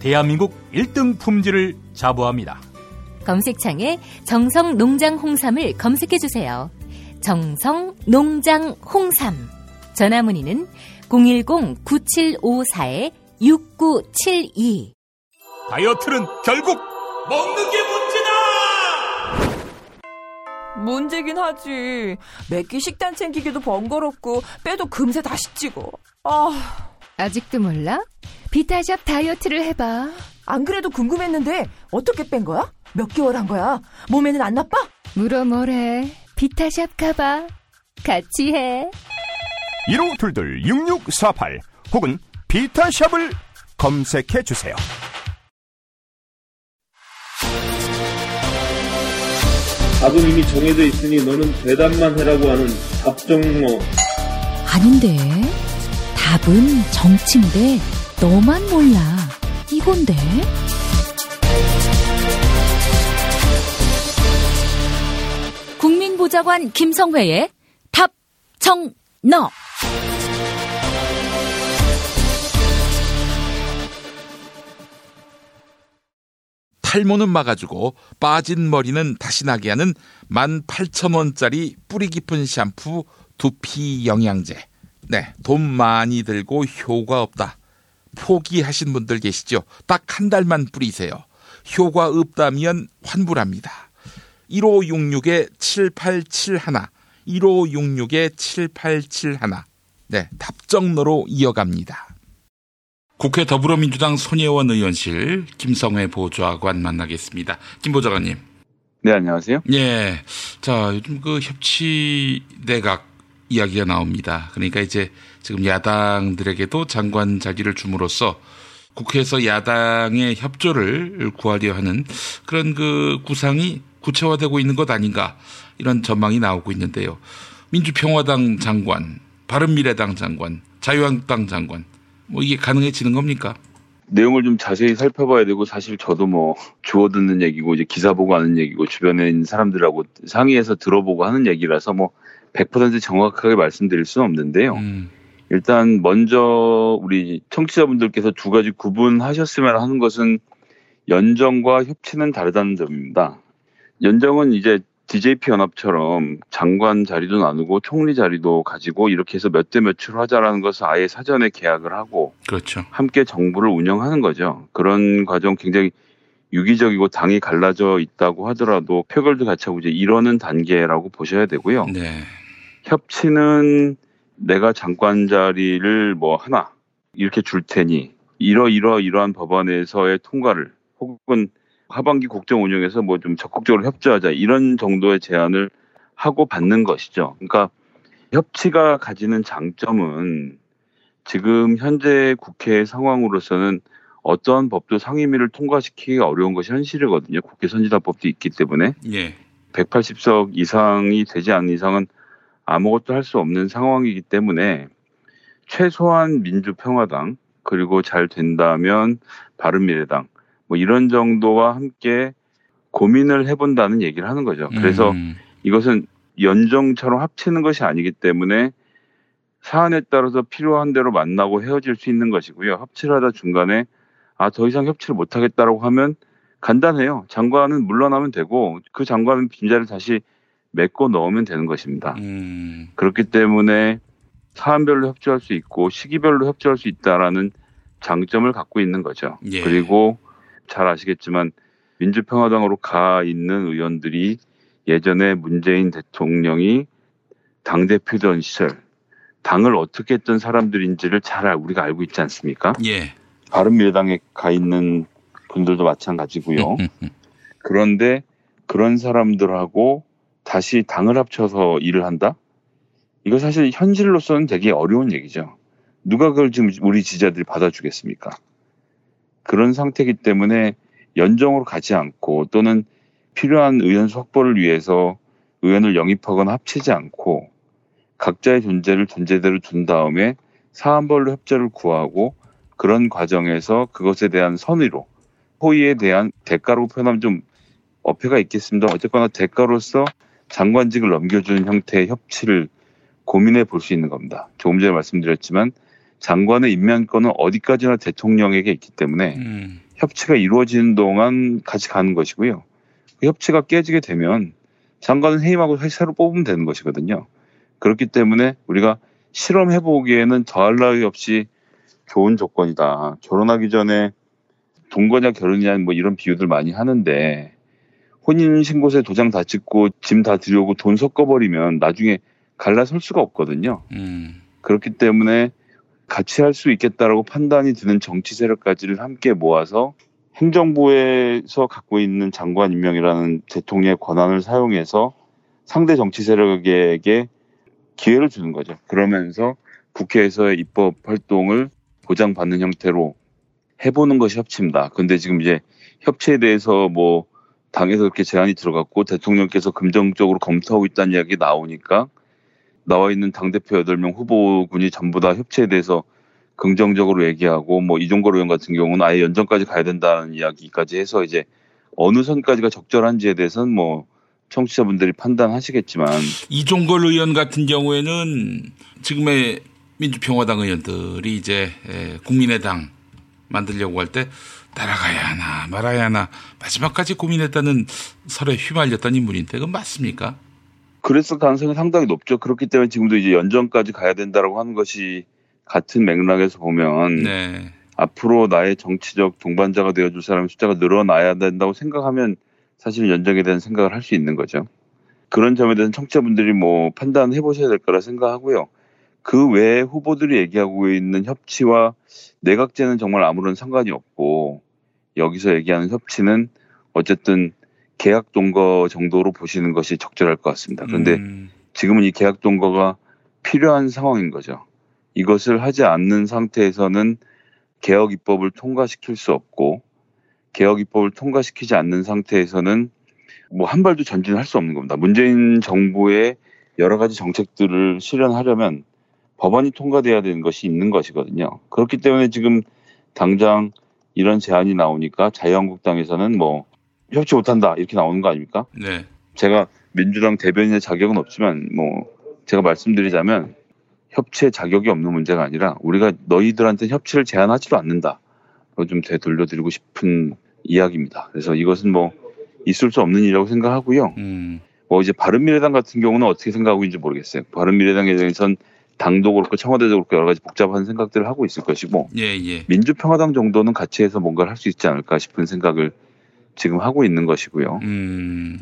대한민국 1등 품질을 자부합니다. 검색창에 정성농장 홍삼을 검색해주세요. 정성농장 홍삼. 전화문의는 010-9754-6972. 다이어트는 결국 먹는 게 문제다! 문제긴 하지. 매끼 식단 챙기기도 번거롭고 빼도 금세 다시 찌고. 아직도 몰라? 비타샵 다이어트를 해봐. 안 그래도 궁금했는데 어떻게 뺀 거야? 몇 개월 한 거야? 몸에는 안 나빠? 물어 뭐래. 비타샵 가봐. 같이 해. 1522-6648 혹은 비타샵을 검색해주세요. 답은 이미 정해져 있으니 너는 대답만 해라고 하는 답정모. 아닌데. 답은 정치인데 너만 몰라. 이건데. 보좌관 김성회의 답정너. 탈모는 막아주고 빠진 머리는 다시 나게 하는 18,000원짜리 뿌리 깊은 샴푸 두피 영양제. 네, 돈 많이 들고 효과 없다. 포기하신 분들 계시죠? 딱 한 달만 뿌리세요. 효과 없다면 환불합니다. 1566-7871, 1566-7871. 네, 답정너로 이어갑니다. 국회 더불어민주당 손예원 의원실 김성회 보좌관 만나겠습니다. 김 보좌관님. 네, 안녕하세요. 예. 자, 요즘 그 협치 내각 이야기가 나옵니다. 그러니까 이제 지금 야당들에게도 장관 자리를 줌으로써 국회에서 야당의 협조를 구하려 하는 그런 그 구상이 구체화되고 있는 것 아닌가, 이런 전망이 나오고 있는데요. 민주평화당 장관, 바른미래당 장관, 자유한국당 장관, 뭐 이게 가능해지는 겁니까? 내용을 좀 자세히 살펴봐야 되고, 사실 저도 뭐 주워 듣는 얘기고 이제 기사 보고 하는 얘기고 주변에 있는 사람들하고 상의해서 들어보고 하는 얘기라서 뭐 100% 정확하게 말씀드릴 수는 없는데요. 일단 먼저 우리 청취자분들께서 두 가지 구분하셨으면 하는 것은 연정과 협치는 다르다는 점입니다. 연정은 이제 DJP 연합처럼 장관 자리도 나누고 총리 자리도 가지고 이렇게 해서 몇 대 몇으로 하자라는 것을 아예 사전에 계약을 하고, 그렇죠, 함께 정부를 운영하는 거죠. 그런 과정 굉장히 유기적이고 당이 갈라져 있다고 하더라도 표결도 같이 하고 이제 이러는 단계라고 보셔야 되고요. 네. 협치는 내가 장관 자리를 뭐 하나 이렇게 줄 테니 이러한 법안에서의 통과를, 혹은 하반기 국정 운영에서 뭐 좀 적극적으로 협조하자, 이런 정도의 제안을 하고 받는 것이죠. 그러니까 협치가 가지는 장점은 지금 현재 국회 상황으로서는 어떠한 법도 상임위를 통과시키기가 어려운 것이 현실이거든요. 국회 선진화법도 있기 때문에. 예. 180석 이상이 되지 않는 이상은 아무것도 할 수 없는 상황이기 때문에 최소한 민주평화당, 그리고 잘 된다면 바른미래당, 뭐 이런 정도와 함께 고민을 해본다는 얘기를 하는 거죠. 그래서 이것은 연정처럼 합치는 것이 아니기 때문에 사안에 따라서 필요한 대로 만나고 헤어질 수 있는 것이고요. 협치를 하다 중간에 더 이상 협치를 못하겠다라고 하면 간단해요. 장관은 물러나면 되고 그 장관은 빈자리를 다시 메꿔 넣으면 되는 것입니다. 그렇기 때문에 사안별로 협조할 수 있고 시기별로 협조할 수 있다라는 장점을 갖고 있는 거죠. 예. 그리고 잘 아시겠지만 민주평화당으로 가 있는 의원들이 예전에 문재인 대통령이 당대표던 시절 당을 어떻게 했던 사람들인지를 잘 우리가 알고 있지 않습니까? 예. 바른미래당에 가 있는 분들도 마찬가지고요. 그런데 그런 사람들하고 다시 당을 합쳐서 일을 한다? 이거 사실 현실로서는 되게 어려운 얘기죠. 누가 그걸 지금 우리 지지자들이 받아주겠습니까? 그런 상태이기 때문에 연정으로 가지 않고, 또는 필요한 의원 확보를 위해서 의원을 영입하거나 합치지 않고 각자의 존재를 존재대로 둔 다음에 사안별로 협조를 구하고, 그런 과정에서 그것에 대한 선의로, 호의에 대한 대가로 표현하면 좀 어폐가 있겠습니다. 어쨌거나 대가로서 장관직을 넘겨주는 형태의 협치를 고민해 볼 수 있는 겁니다. 조금 전에 말씀드렸지만 장관의 임명권은 어디까지나 대통령에게 있기 때문에 협치가 이루어지는 동안 같이 가는 것이고요. 그 협치가 깨지게 되면 장관은 해임하고 새로 뽑으면 되는 것이거든요. 그렇기 때문에 우리가 실험해보기에는 더할 나위 없이 좋은 조건이다. 결혼하기 전에 동거냐 결혼이냐 뭐 이런 비유들 많이 하는데, 혼인신고서에 도장 다 찍고 짐 다 들여오고 돈 섞어버리면 나중에 갈라설 수가 없거든요. 그렇기 때문에 같이 할 수 있겠다라고 판단이 드는 정치 세력까지를 함께 모아서 행정부에서 갖고 있는 장관 임명이라는 대통령의 권한을 사용해서 상대 정치 세력에게 기회를 주는 거죠. 그러면서 국회에서의 입법 활동을 보장받는 형태로 해보는 것이 협치입니다. 그런데 지금 이제 협치에 대해서 뭐 당에서 그렇게 제안이 들어갔고 대통령께서 긍정적으로 검토하고 있다는 이야기 나오니까, 나와 있는 당대표 8명 후보군이 전부 다 협치에 대해서 긍정적으로 얘기하고, 뭐 이종걸 의원 같은 경우는 아예 연정까지 가야 된다는 이야기까지 해서 이제 어느 선까지가 적절한지에 대해서는 뭐 청취자분들이 판단하시겠지만 이종걸 의원 같은 경우에는 지금의 민주평화당 의원들이 이제 국민의당 만들려고 할 때 따라가야 하나 말아야 하나 마지막까지 고민했다는 설에 휘말렸던 인물인데 그건 맞습니까? 그랬을 가능성이 상당히 높죠. 그렇기 때문에 지금도 이제 연정까지 가야 된다라고 하는 것이 같은 맥락에서 보면 네. 앞으로 나의 정치적 동반자가 되어줄 사람의 숫자가 늘어나야 된다고 생각하면 사실 연정에 대한 생각을 할 수 있는 거죠. 그런 점에 대해서 청취자분들이 뭐 판단해 보셔야 될 거라 생각하고요. 그 외에 후보들이 얘기하고 있는 협치와 내각제는 정말 아무런 상관이 없고 여기서 얘기하는 협치는 어쨌든 계약동거 정도로 보시는 것이 적절할 것 같습니다. 그런데 지금은 이 계약동거가 필요한 상황인 거죠. 이것을 하지 않는 상태에서는 개혁 입법을 통과시킬 수 없고 개혁 입법을 통과시키지 않는 상태에서는 뭐 한 발도 전진할 수 없는 겁니다. 문재인 정부의 여러 가지 정책들을 실현하려면 법안이 통과돼야 되는 것이 있는 것이거든요. 그렇기 때문에 지금 당장 이런 제안이 나오니까 자유한국당에서는 뭐 협치 못한다 이렇게 나오는 거 아닙니까? 네. 제가 민주당 대변인의 자격은 없지만 뭐 제가 말씀드리자면 협치의 자격이 없는 문제가 아니라 우리가 너희들한테 협치를 제안하지도 않는다. 로 좀 되돌려드리고 싶은 이야기입니다. 그래서 이것은 뭐 있을 수 없는 일이라고 생각하고요. 뭐 이제 바른미래당 같은 경우는 어떻게 생각하고 있는지 모르겠어요. 바른미래당에 대해서는 당도 그렇고 청와대도 그렇고 여러 가지 복잡한 생각들을 하고 있을 것이고 예. 민주평화당 정도는 같이 해서 뭔가를 할 수 있지 않을까 싶은 생각을 지금 하고 있는 것이고요.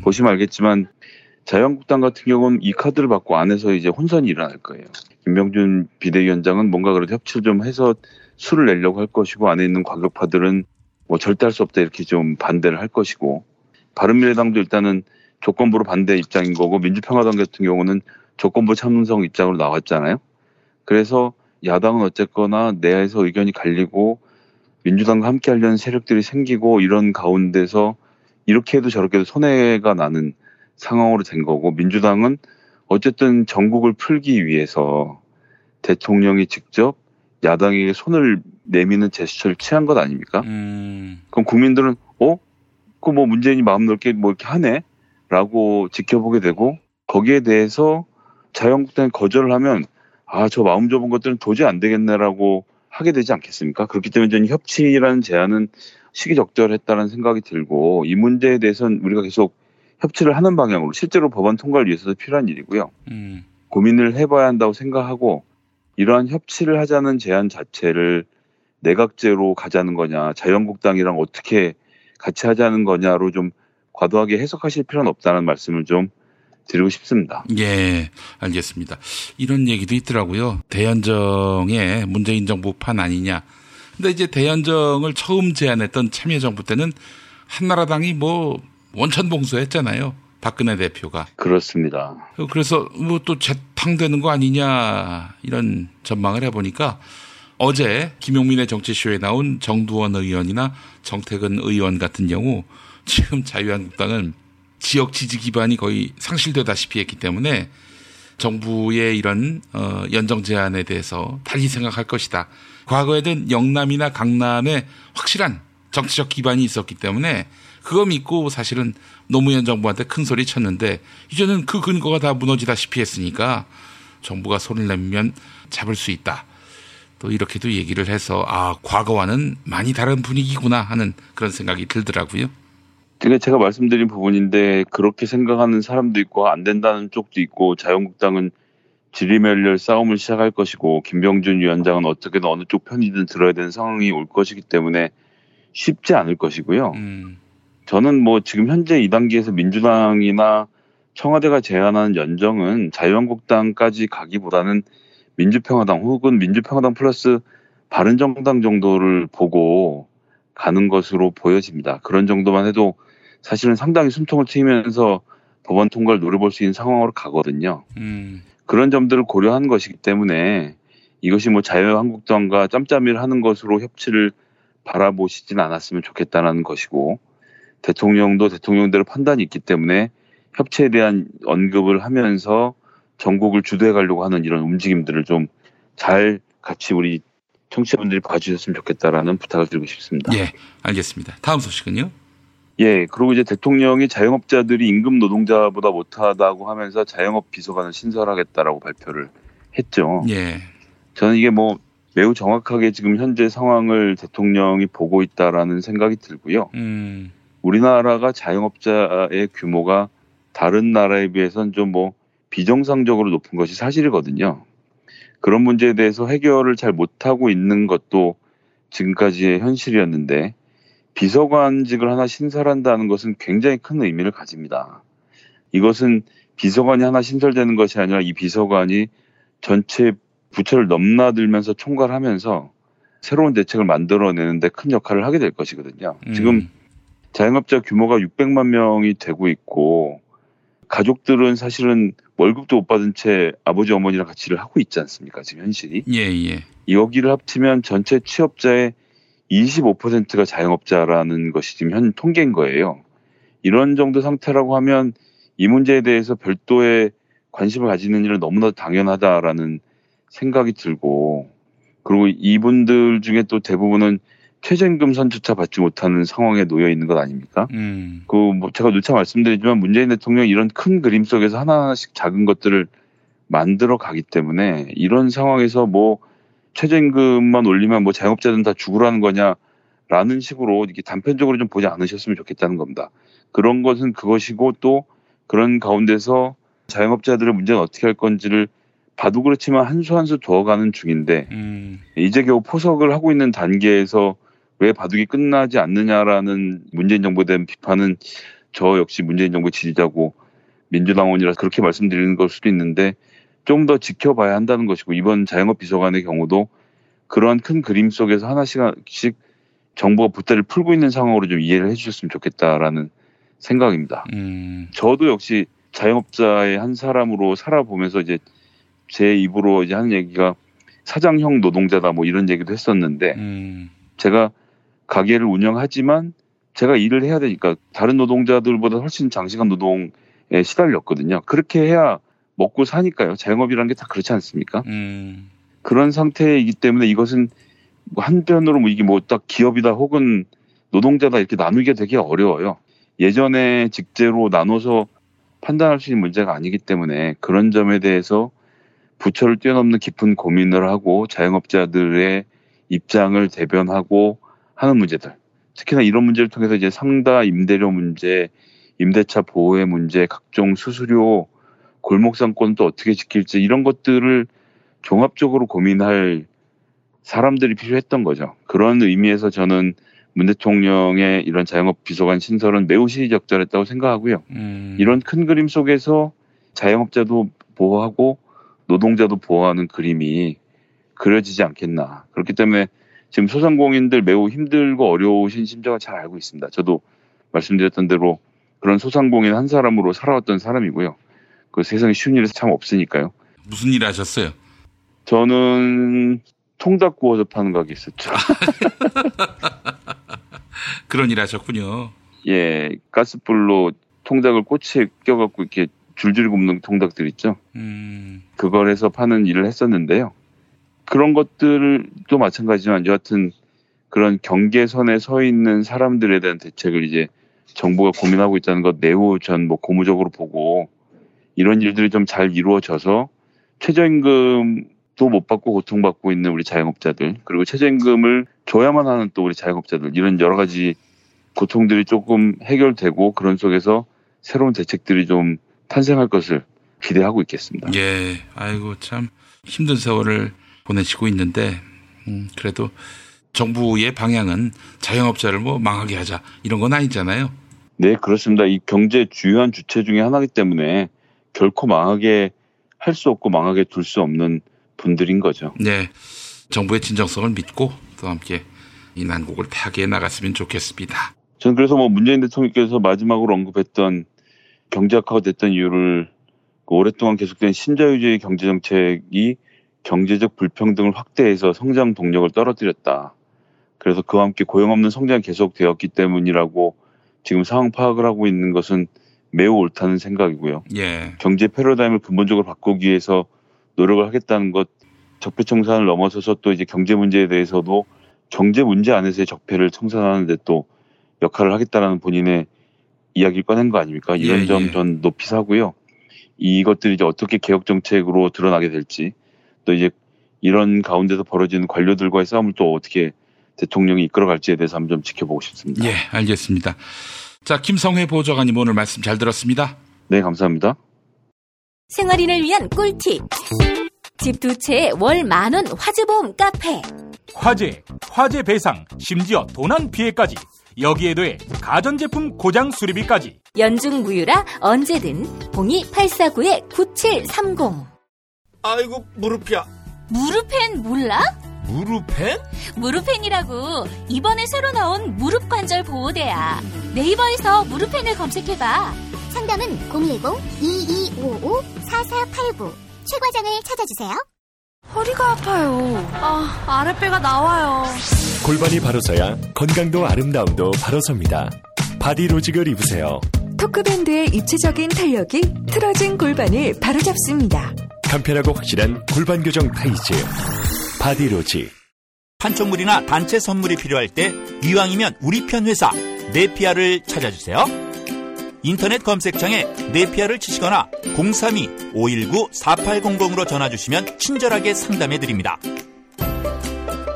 보시면 알겠지만 자유한국당 같은 경우는 이 카드를 받고 안에서 이제 혼선이 일어날 거예요. 김병준 비대위원장은 뭔가 그런 협치를 좀 해서 수를 내려고 할 것이고 안에 있는 과격파들은 뭐 절대 할 수 없다 이렇게 좀 반대를 할 것이고 바른미래당도 일단은 조건부로 반대 입장인 거고 민주평화당 같은 경우는 조건부 참석 입장으로 나왔잖아요. 그래서 야당은 어쨌거나 내에서 의견이 갈리고 민주당과 함께 하려는 세력들이 생기고 이런 가운데서 이렇게 해도 저렇게 해도 손해가 나는 상황으로 된 거고 민주당은 어쨌든 전국을 풀기 위해서 대통령이 직접 야당에게 손을 내미는 제스처를 취한 것 아닙니까? 그럼 국민들은 그 뭐 문재인이 마음 넓게 뭐 이렇게 하네? 라고 지켜보게 되고 거기에 대해서 자유한국당이 거절을 하면 저 마음 좁은 것들은 도저히 안 되겠네라고 하게 되지 않겠습니까? 그렇기 때문에 저는 협치라는 제안은 시기적절했다는 생각이 들고 이 문제에 대해서는 우리가 계속 협치를 하는 방향으로 실제로 법안 통과를 위해서도 필요한 일이고요. 고민을 해봐야 한다고 생각하고 이러한 협치를 하자는 제안 자체를 내각제로 가자는 거냐 자유한국당이랑 어떻게 같이 하자는 거냐로 좀 과도하게 해석하실 필요는 없다는 말씀을 좀 드리고 싶습니다. 예, 알겠습니다. 이런 얘기도 있더라고요. 대연정의 문재인 정부 판 아니냐. 근데 이제 대연정을 처음 제안했던 참여정부 때는 한나라당이 뭐 원천봉쇄했잖아요. 박근혜 대표가. 그렇습니다. 그래서 뭐 또 재탕되는 거 아니냐 이런 전망을 해보니까 어제 김용민의 정치쇼에 나온 정두원 의원이나 정태근 의원 같은 경우 지금 자유한국당은 지역 지지 기반이 거의 상실되다시피 했기 때문에 정부의 이런 연정 제안에 대해서 달리 생각할 것이다. 과거에는 영남이나 강남에 확실한 정치적 기반이 있었기 때문에 그거 믿고 사실은 노무현 정부한테 큰 소리 쳤는데 이제는 그 근거가 다 무너지다시피 했으니까 정부가 손을 내밀면 잡을 수 있다. 또 이렇게도 얘기를 해서 과거와는 많이 다른 분위기구나 하는 그런 생각이 들더라고요. 제가 말씀드린 부분인데 그렇게 생각하는 사람도 있고 안 된다는 쪽도 있고 자유한국당은 지리멸렬 싸움을 시작할 것이고 김병준 위원장은 어떻게든 어느 쪽 편이든 들어야 되는 상황이 올 것이기 때문에 쉽지 않을 것이고요. 저는 뭐 지금 현재 이 단계에서 민주당이나 청와대가 제안하는 연정은 자유한국당까지 가기보다는 민주평화당 혹은 민주평화당 플러스 바른정당 정도를 보고 가는 것으로 보여집니다. 그런 정도만 해도 사실은 상당히 숨통을 트이면서 법안 통과를 노려볼 수 있는 상황으로 가거든요. 그런 점들을 고려한 것이기 때문에 이것이 뭐 자유한국당과 짬짬이를 하는 것으로 협치를 바라보시진 않았으면 좋겠다는 것이고 대통령도 대통령대로 판단이 있기 때문에 협치에 대한 언급을 하면서 전국을 주도해 가려고 하는 이런 움직임들을 좀 잘 같이 우리 청취자분들이 봐주셨으면 좋겠다라는 부탁을 드리고 싶습니다. 예, 알겠습니다. 다음 소식은요? 예, 그리고 이제 대통령이 자영업자들이 임금 노동자보다 못하다고 하면서 자영업 비서관을 신설하겠다라고 발표를 했죠. 예. 저는 이게 뭐 매우 정확하게 지금 현재 상황을 대통령이 보고 있다라는 생각이 들고요. 우리나라가 자영업자의 규모가 다른 나라에 비해서는 좀 뭐 비정상적으로 높은 것이 사실이거든요. 그런 문제에 대해서 해결을 잘 못하고 있는 것도 지금까지의 현실이었는데 비서관직을 하나 신설한다는 것은 굉장히 큰 의미를 가집니다. 이것은 비서관이 하나 신설되는 것이 아니라 이 비서관이 전체 부처를 넘나들면서 총괄하면서 새로운 대책을 만들어내는 데 큰 역할을 하게 될 것이거든요. 지금 자영업자 규모가 600만 명이 되고 있고 가족들은 사실은 월급도 못 받은 채 아버지 어머니랑 같이 일을 하고 있지 않습니까? 지금 현실이. 예. 여기를 합치면 전체 취업자의 25%가 자영업자라는 것이 지금 현 통계인 거예요. 이런 정도 상태라고 하면 이 문제에 대해서 별도의 관심을 가지는 일은 너무나 당연하다라는 생각이 들고, 그리고 이분들 중에 또 대부분은 최저임금 선조차 받지 못하는 상황에 놓여 있는 것 아닙니까? 그 뭐 제가 누차 말씀드리지만 문재인 대통령이 이런 큰 그림 속에서 하나하나씩 작은 것들을 만들어 가기 때문에 이런 상황에서 뭐 최저임금만 올리면 뭐 자영업자들은 다 죽으라는 거냐라는 식으로 이렇게 단편적으로 좀 보지 않으셨으면 좋겠다는 겁니다. 그런 것은 그것이고 또 그런 가운데서 자영업자들의 문제는 어떻게 할 건지를 봐도 그렇지만 한 수 한 수 더가는 중인데 이제 겨우 포석을 하고 있는 단계에서 왜 바둑이 끝나지 않느냐라는 문재인 정부에 대한 비판은 저 역시 문재인 정부 지지자고 민주당원이라 그렇게 말씀드리는 걸 수도 있는데 좀 더 지켜봐야 한다는 것이고 이번 자영업 비서관의 경우도 그러한 큰 그림 속에서 하나씩 정부가 보따리를 풀고 있는 상황으로 좀 이해를 해주셨으면 좋겠다라는 생각입니다. 저도 역시 자영업자의 한 사람으로 살아보면서 이제 제 입으로 이제 하는 얘기가 사장형 노동자다 뭐 이런 얘기도 했었는데 제가 가게를 운영하지만 제가 일을 해야 되니까 다른 노동자들보다 훨씬 장시간 노동에 시달렸거든요. 그렇게 해야 먹고 사니까요. 자영업이라는 게 다 그렇지 않습니까? 그런 상태이기 때문에 이것은 한편으로 이게 뭐 딱 기업이다 혹은 노동자다 이렇게 나누기가 되게 어려워요. 예전에 직제로 나눠서 판단할 수 있는 문제가 아니기 때문에 그런 점에 대해서 부처를 뛰어넘는 깊은 고민을 하고 자영업자들의 입장을 대변하고 하는 문제들. 특히나 이런 문제를 통해서 이제 상가 임대료 문제, 임대차 보호의 문제, 각종 수수료, 골목상권은 또 어떻게 지킬지 이런 것들을 종합적으로 고민할 사람들이 필요했던 거죠. 그런 의미에서 저는 문 대통령의 이런 자영업 비서관 신설은 매우 시의적절했다고 생각하고요. 이런 큰 그림 속에서 자영업자도 보호하고 노동자도 보호하는 그림이 그려지지 않겠나. 그렇기 때문에 지금 소상공인들 매우 힘들고 어려우신 심정을 잘 알고 있습니다. 저도 말씀드렸던 대로 그런 소상공인 한 사람으로 살아왔던 사람이고요. 그 세상에 쉬운 일이 참 없으니까요. 무슨 일 하셨어요? 저는 통닭 구워서 파는 가게 있었죠. 그런 일 하셨군요. 예, 가스불로 통닭을 꼬치에 껴갖고 이렇게 줄줄 굽는 통닭들 있죠. 그걸 해서 파는 일을 했었는데요. 그런 것들도 마찬가지지만 여하튼 그런 경계선에 서 있는 사람들에 대한 대책을 이제 정부가 고민하고 있다는 것 매우 전 뭐 고무적으로 보고 이런 일들이 좀 잘 이루어져서 최저임금도 못 받고 고통받고 있는 우리 자영업자들 그리고 최저임금을 줘야만 하는 또 우리 자영업자들 이런 여러 가지 고통들이 조금 해결되고 그런 속에서 새로운 대책들이 좀 탄생할 것을 기대하고 있겠습니다. 예, 아이고 참 힘든 세월을 보내시고 있는데 그래도 정부의 방향은 자영업자를 뭐 망하게 하자 이런 건 아니잖아요. 네, 그렇습니다. 이 경제 주요한 주체 중에 하나이기 때문에 결코 망하게 할 수 없고 망하게 둘 수 없는 분들인 거죠. 네, 정부의 진정성을 믿고 또 함께 이 난국을 타개해 나갔으면 좋겠습니다. 저는 그래서 뭐 문재인 대통령께서 마지막으로 언급했던 경제학화가 됐던 이유를 오랫동안 계속된 신자유주의 경제정책이 경제적 불평등을 확대해서 성장 동력을 떨어뜨렸다. 그래서 그와 함께 고용 없는 성장이 계속되었기 때문이라고 지금 상황 파악을 하고 있는 것은 매우 옳다는 생각이고요. 예. 경제 패러다임을 근본적으로 바꾸기 위해서 노력을 하겠다는 것, 적폐청산을 넘어서서 또 이제 경제 문제에 대해서도 경제 문제 안에서의 적폐를 청산하는 데 또 역할을 하겠다라는 본인의 이야기를 꺼낸 거 아닙니까? 이런 점 전 높이 사고요. 이것들이 이제 어떻게 개혁 정책으로 드러나게 될지, 또 이제 이런 가운데서 벌어지는 관료들과의 싸움을 또 어떻게 대통령이 이끌어갈지에 대해서 한번 좀 지켜보고 싶습니다. 예, 알겠습니다. 자, 김성회 보좌관님 오늘 말씀 잘 들었습니다. 네, 감사합니다. 생활인을 위한 꿀팁. 집 두 채에 월 10,000원 화재보험 카페. 화재, 화재 배상, 심지어 도난 피해까지. 여기에 더해 가전제품 고장 수리비까지. 연중 무휴라 언제든 02849-9730. 아이고 무릎이야. 무릎펜 몰라? 무릎펜? 무릎펜이라고 이번에 새로 나온 무릎관절 보호대야. 네이버에서 무릎펜을 검색해봐. 상담은 010-2255-4489. 최 과장을 찾아주세요. 허리가 아파요. 아, 아랫배가 나와요. 골반이 바로서야 건강도 아름다움도 바로섭니다. 바디로직을 입으세요. 토크밴드의 입체적인 탄력이 틀어진 골반을 바로잡습니다. 간편하고 확실한 골반 교정 타이즈 바디로직. 판촉물이나 단체 선물이 필요할 때 이왕이면 우리 편 회사 네피아를 찾아주세요. 인터넷 검색창에 네피아를 치시거나 032-519-4800으로 전화주시면 친절하게 상담해드립니다.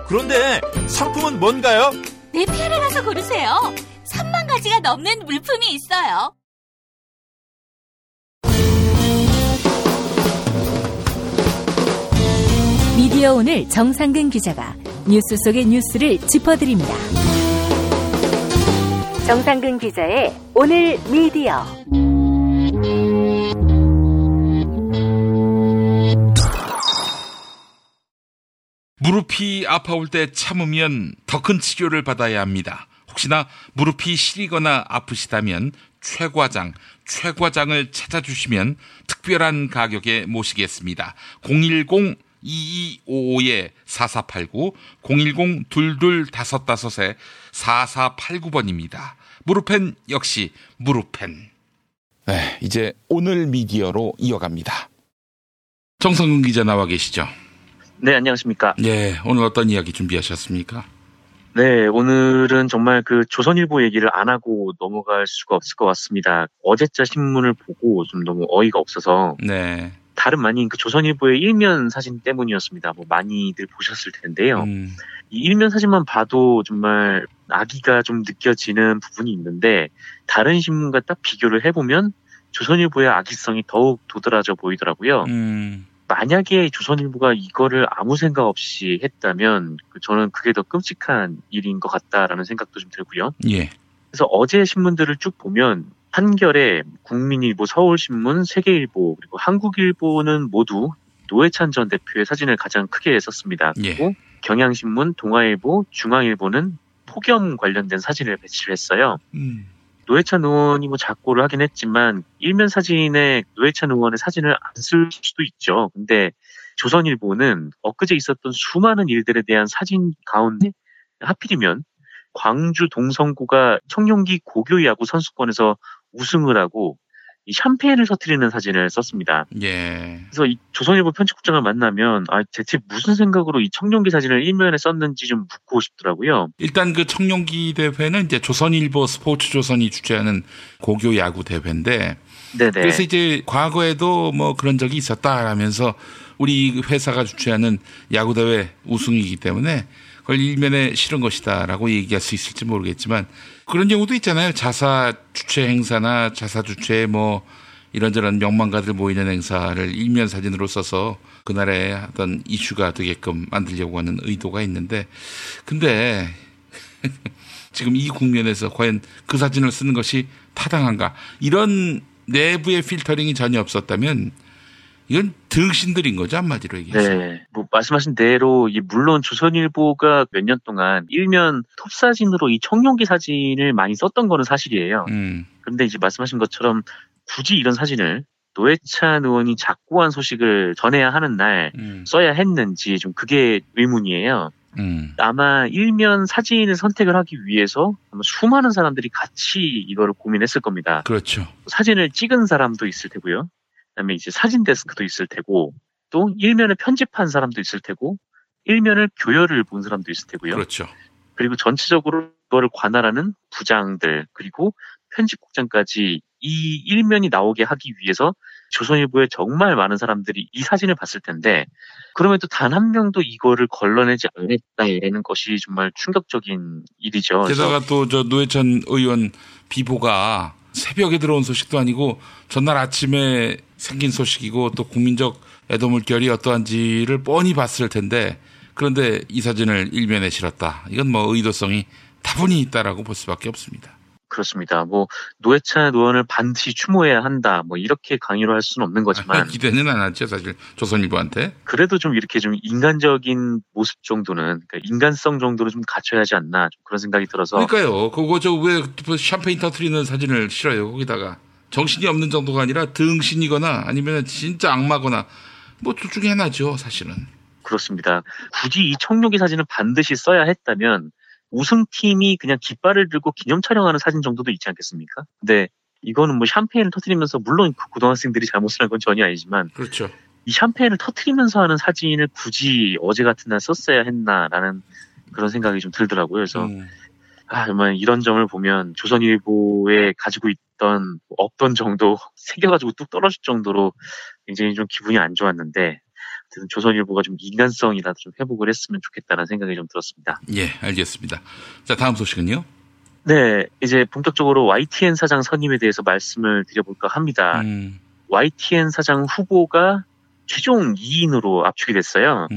그런데 상품은 뭔가요? 네피아를 가서 고르세요. 3만 가지가 넘는 물품이 있어요. 미디어 오늘 정상근 기자가 뉴스 속의 뉴스를 짚어드립니다. 정상근 기자의 오늘 미디어. 무릎이 아파올 때 참으면 더 큰 치료를 받아야 합니다. 혹시나 무릎이 시리거나 아프시다면 최 과장을 찾아주시면 특별한 가격에 모시겠습니다. 010-2255-4489, 010-2255-4489번입니다. 무릎펜 역시 무릎펜. 네, 이제 오늘 미디어로 이어갑니다. 정상근 기자 나와 계시죠? 네, 안녕하십니까? 네, 오늘 어떤 이야기 준비하셨습니까? 네, 오늘은 정말 그 조선일보 얘기를 안 하고 넘어갈 수가 없을 것 같습니다. 어제자 신문을 보고 좀 너무 어이가 없어서. 네. 다른 많이 그 조선일보의 일면 사진 때문이었습니다. 뭐 많이들 보셨을 텐데요. 이 일면 사진만 봐도 정말 악의가 좀 느껴지는 부분이 있는데 다른 신문과 딱 비교를 해보면 조선일보의 악의성이 더욱 도드라져 보이더라고요. 만약에 조선일보가 이거를 아무 생각 없이 했다면 저는 그게 더 끔찍한 일인 것 같다라는 생각도 좀 들고요. 예. 그래서 어제 신문들을 쭉 보면 한겨레, 국민일보, 서울신문, 세계일보, 그리고 한국일보는 모두 노회찬 전 대표의 사진을 가장 크게 썼습니다. 그리고 예. 경향신문, 동아일보, 중앙일보는 폭염 관련된 사진을 배치를 했어요. 노회찬 의원이 뭐 작고를 하긴 했지만 일면 사진에 노회찬 의원의 사진을 안 쓸 수도 있죠. 근데 조선일보는 엊그제 있었던 수많은 일들에 대한 사진 가운데 하필이면 광주 동성구가 청룡기 고교 야구 선수권에서 우승을 하고 이 샴페인을 터뜨리는 사진을 썼습니다. 예. 그래서 이 조선일보 편집국장을 만나면 대체 무슨 생각으로 이 청룡기 사진을 일면에 썼는지 좀 묻고 싶더라고요. 일단 그 청룡기 대회는 이제 조선일보 스포츠 조선이 주최하는 고교 야구 대회인데, 네네. 그래서 이제 과거에도 뭐 그런 적이 있었다라면서 우리 회사가 주최하는 야구 대회 우승이기 때문에. 그걸 일면에 실은 것이다라고 얘기할 수 있을지 모르겠지만 그런 경우도 있잖아요. 자사 주최 행사나 자사 주최 뭐 이런저런 명망가들 모이는 행사를 일면 사진으로 써서 그날의 어떤 이슈가 되게끔 만들려고 하는 의도가 있는데 근데 지금 이 국면에서 과연 그 사진을 쓰는 것이 타당한가. 이런 내부의 필터링이 전혀 없었다면 이건 등신들인 거죠, 한마디로 얘기해서. 네, 뭐 말씀하신 대로 물론 조선일보가 몇 년 동안 일면 톱사진으로 이 청룡기 사진을 많이 썼던 거는 사실이에요. 그런데 이제 말씀하신 것처럼 굳이 이런 사진을 노회찬 의원이 작고한 소식을 전해야 하는 날 써야 했는지 좀 그게 의문이에요. 아마 일면 사진을 선택을 하기 위해서 수많은 사람들이 같이 이거를 고민했을 겁니다. 그렇죠. 사진을 찍은 사람도 있을 테고요. 그다음에 이제 사진 데스크도 있을 테고 또 일면을 편집한 사람도 있을 테고 일면을 교열을 본 사람도 있을 테고요. 그렇죠. 그리고 전체적으로 그거를 관할하는 부장들 그리고 편집국장까지 이 일면이 나오게 하기 위해서 조선일보에 정말 많은 사람들이 이 사진을 봤을 텐데 그럼에도 단 한 명도 이거를 걸러내지 않았다는 것이 정말 충격적인 일이죠. 게다가 또 저 노회찬 의원 비보가 새벽에 들어온 소식도 아니고 전날 아침에 생긴 소식이고 또 국민적 애도물결이 어떠한지를 뻔히 봤을 텐데 그런데 이 사진을 일면에 실었다. 이건 뭐 의도성이 다분히 있다라고 볼 수밖에 없습니다. 그렇습니다. 뭐 노회찬 의원을 반드시 추모해야 한다. 뭐 이렇게 강요를 할 수는 없는 거지만 기대는 안 하죠, 사실 조선일보한테. 그래도 좀 이렇게 좀 인간적인 모습 정도는, 그러니까 인간성 정도로 좀 갖춰야 하지 않나 좀 그런 생각이 들어서. 그러니까요. 그거 저 왜 샴페인 터트리는 사진을 실어요? 거기다가 정신이 없는 정도가 아니라 등신이거나 아니면 진짜 악마거나 뭐 둘 중에 하나죠, 사실은. 그렇습니다. 굳이 이 청룡기 사진을 반드시 써야 했다면. 우승팀이 그냥 깃발을 들고 기념 촬영하는 사진 정도도 있지 않겠습니까? 근데 이거는 뭐 샴페인을 터뜨리면서 물론 그 고등학생들이 잘못을 한 건 전혀 아니지만 그렇죠. 이 샴페인을 터뜨리면서 하는 사진을 굳이 어제 같은 날 썼어야 했나라는 그런 생각이 좀 들더라고요. 그래서 정말 이런 점을 보면 조선일보에 가지고 있던 없던 정도 새겨가지고 뚝 떨어질 정도로 굉장히 좀 기분이 안 좋았는데 조선일보가 좀 인간성이라도 좀 회복을 했으면 좋겠다는 생각이 좀 들었습니다. 예, 알겠습니다. 자, 다음 소식은요? 네, 이제 본격적으로 YTN 사장 선임에 대해서 말씀을 드려볼까 합니다. YTN 사장 후보가 최종 2인으로 압축이 됐어요.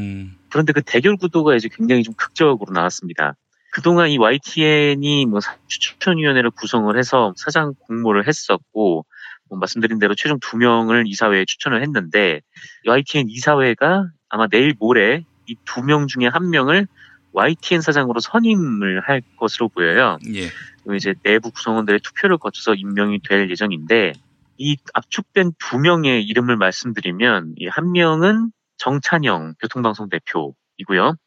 그런데 그 대결 구도가 이제 굉장히 좀 극적으로 나왔습니다. 그동안 이 YTN이 뭐 추천위원회를 구성을 해서 사장 공모를 했었고 뭐 말씀드린 대로 최종 2명을 이사회에 추천을 했는데 YTN 이사회가 아마 내일 모레 이 2명 중에 1명을 YTN 사장으로 선임을 할 것으로 보여요. 예. 이제 내부 구성원들의 투표를 거쳐서 임명이 될 예정인데 이 압축된 2명의 이름을 말씀드리면 이 1명은 정찬영 교통방송 대표이고요.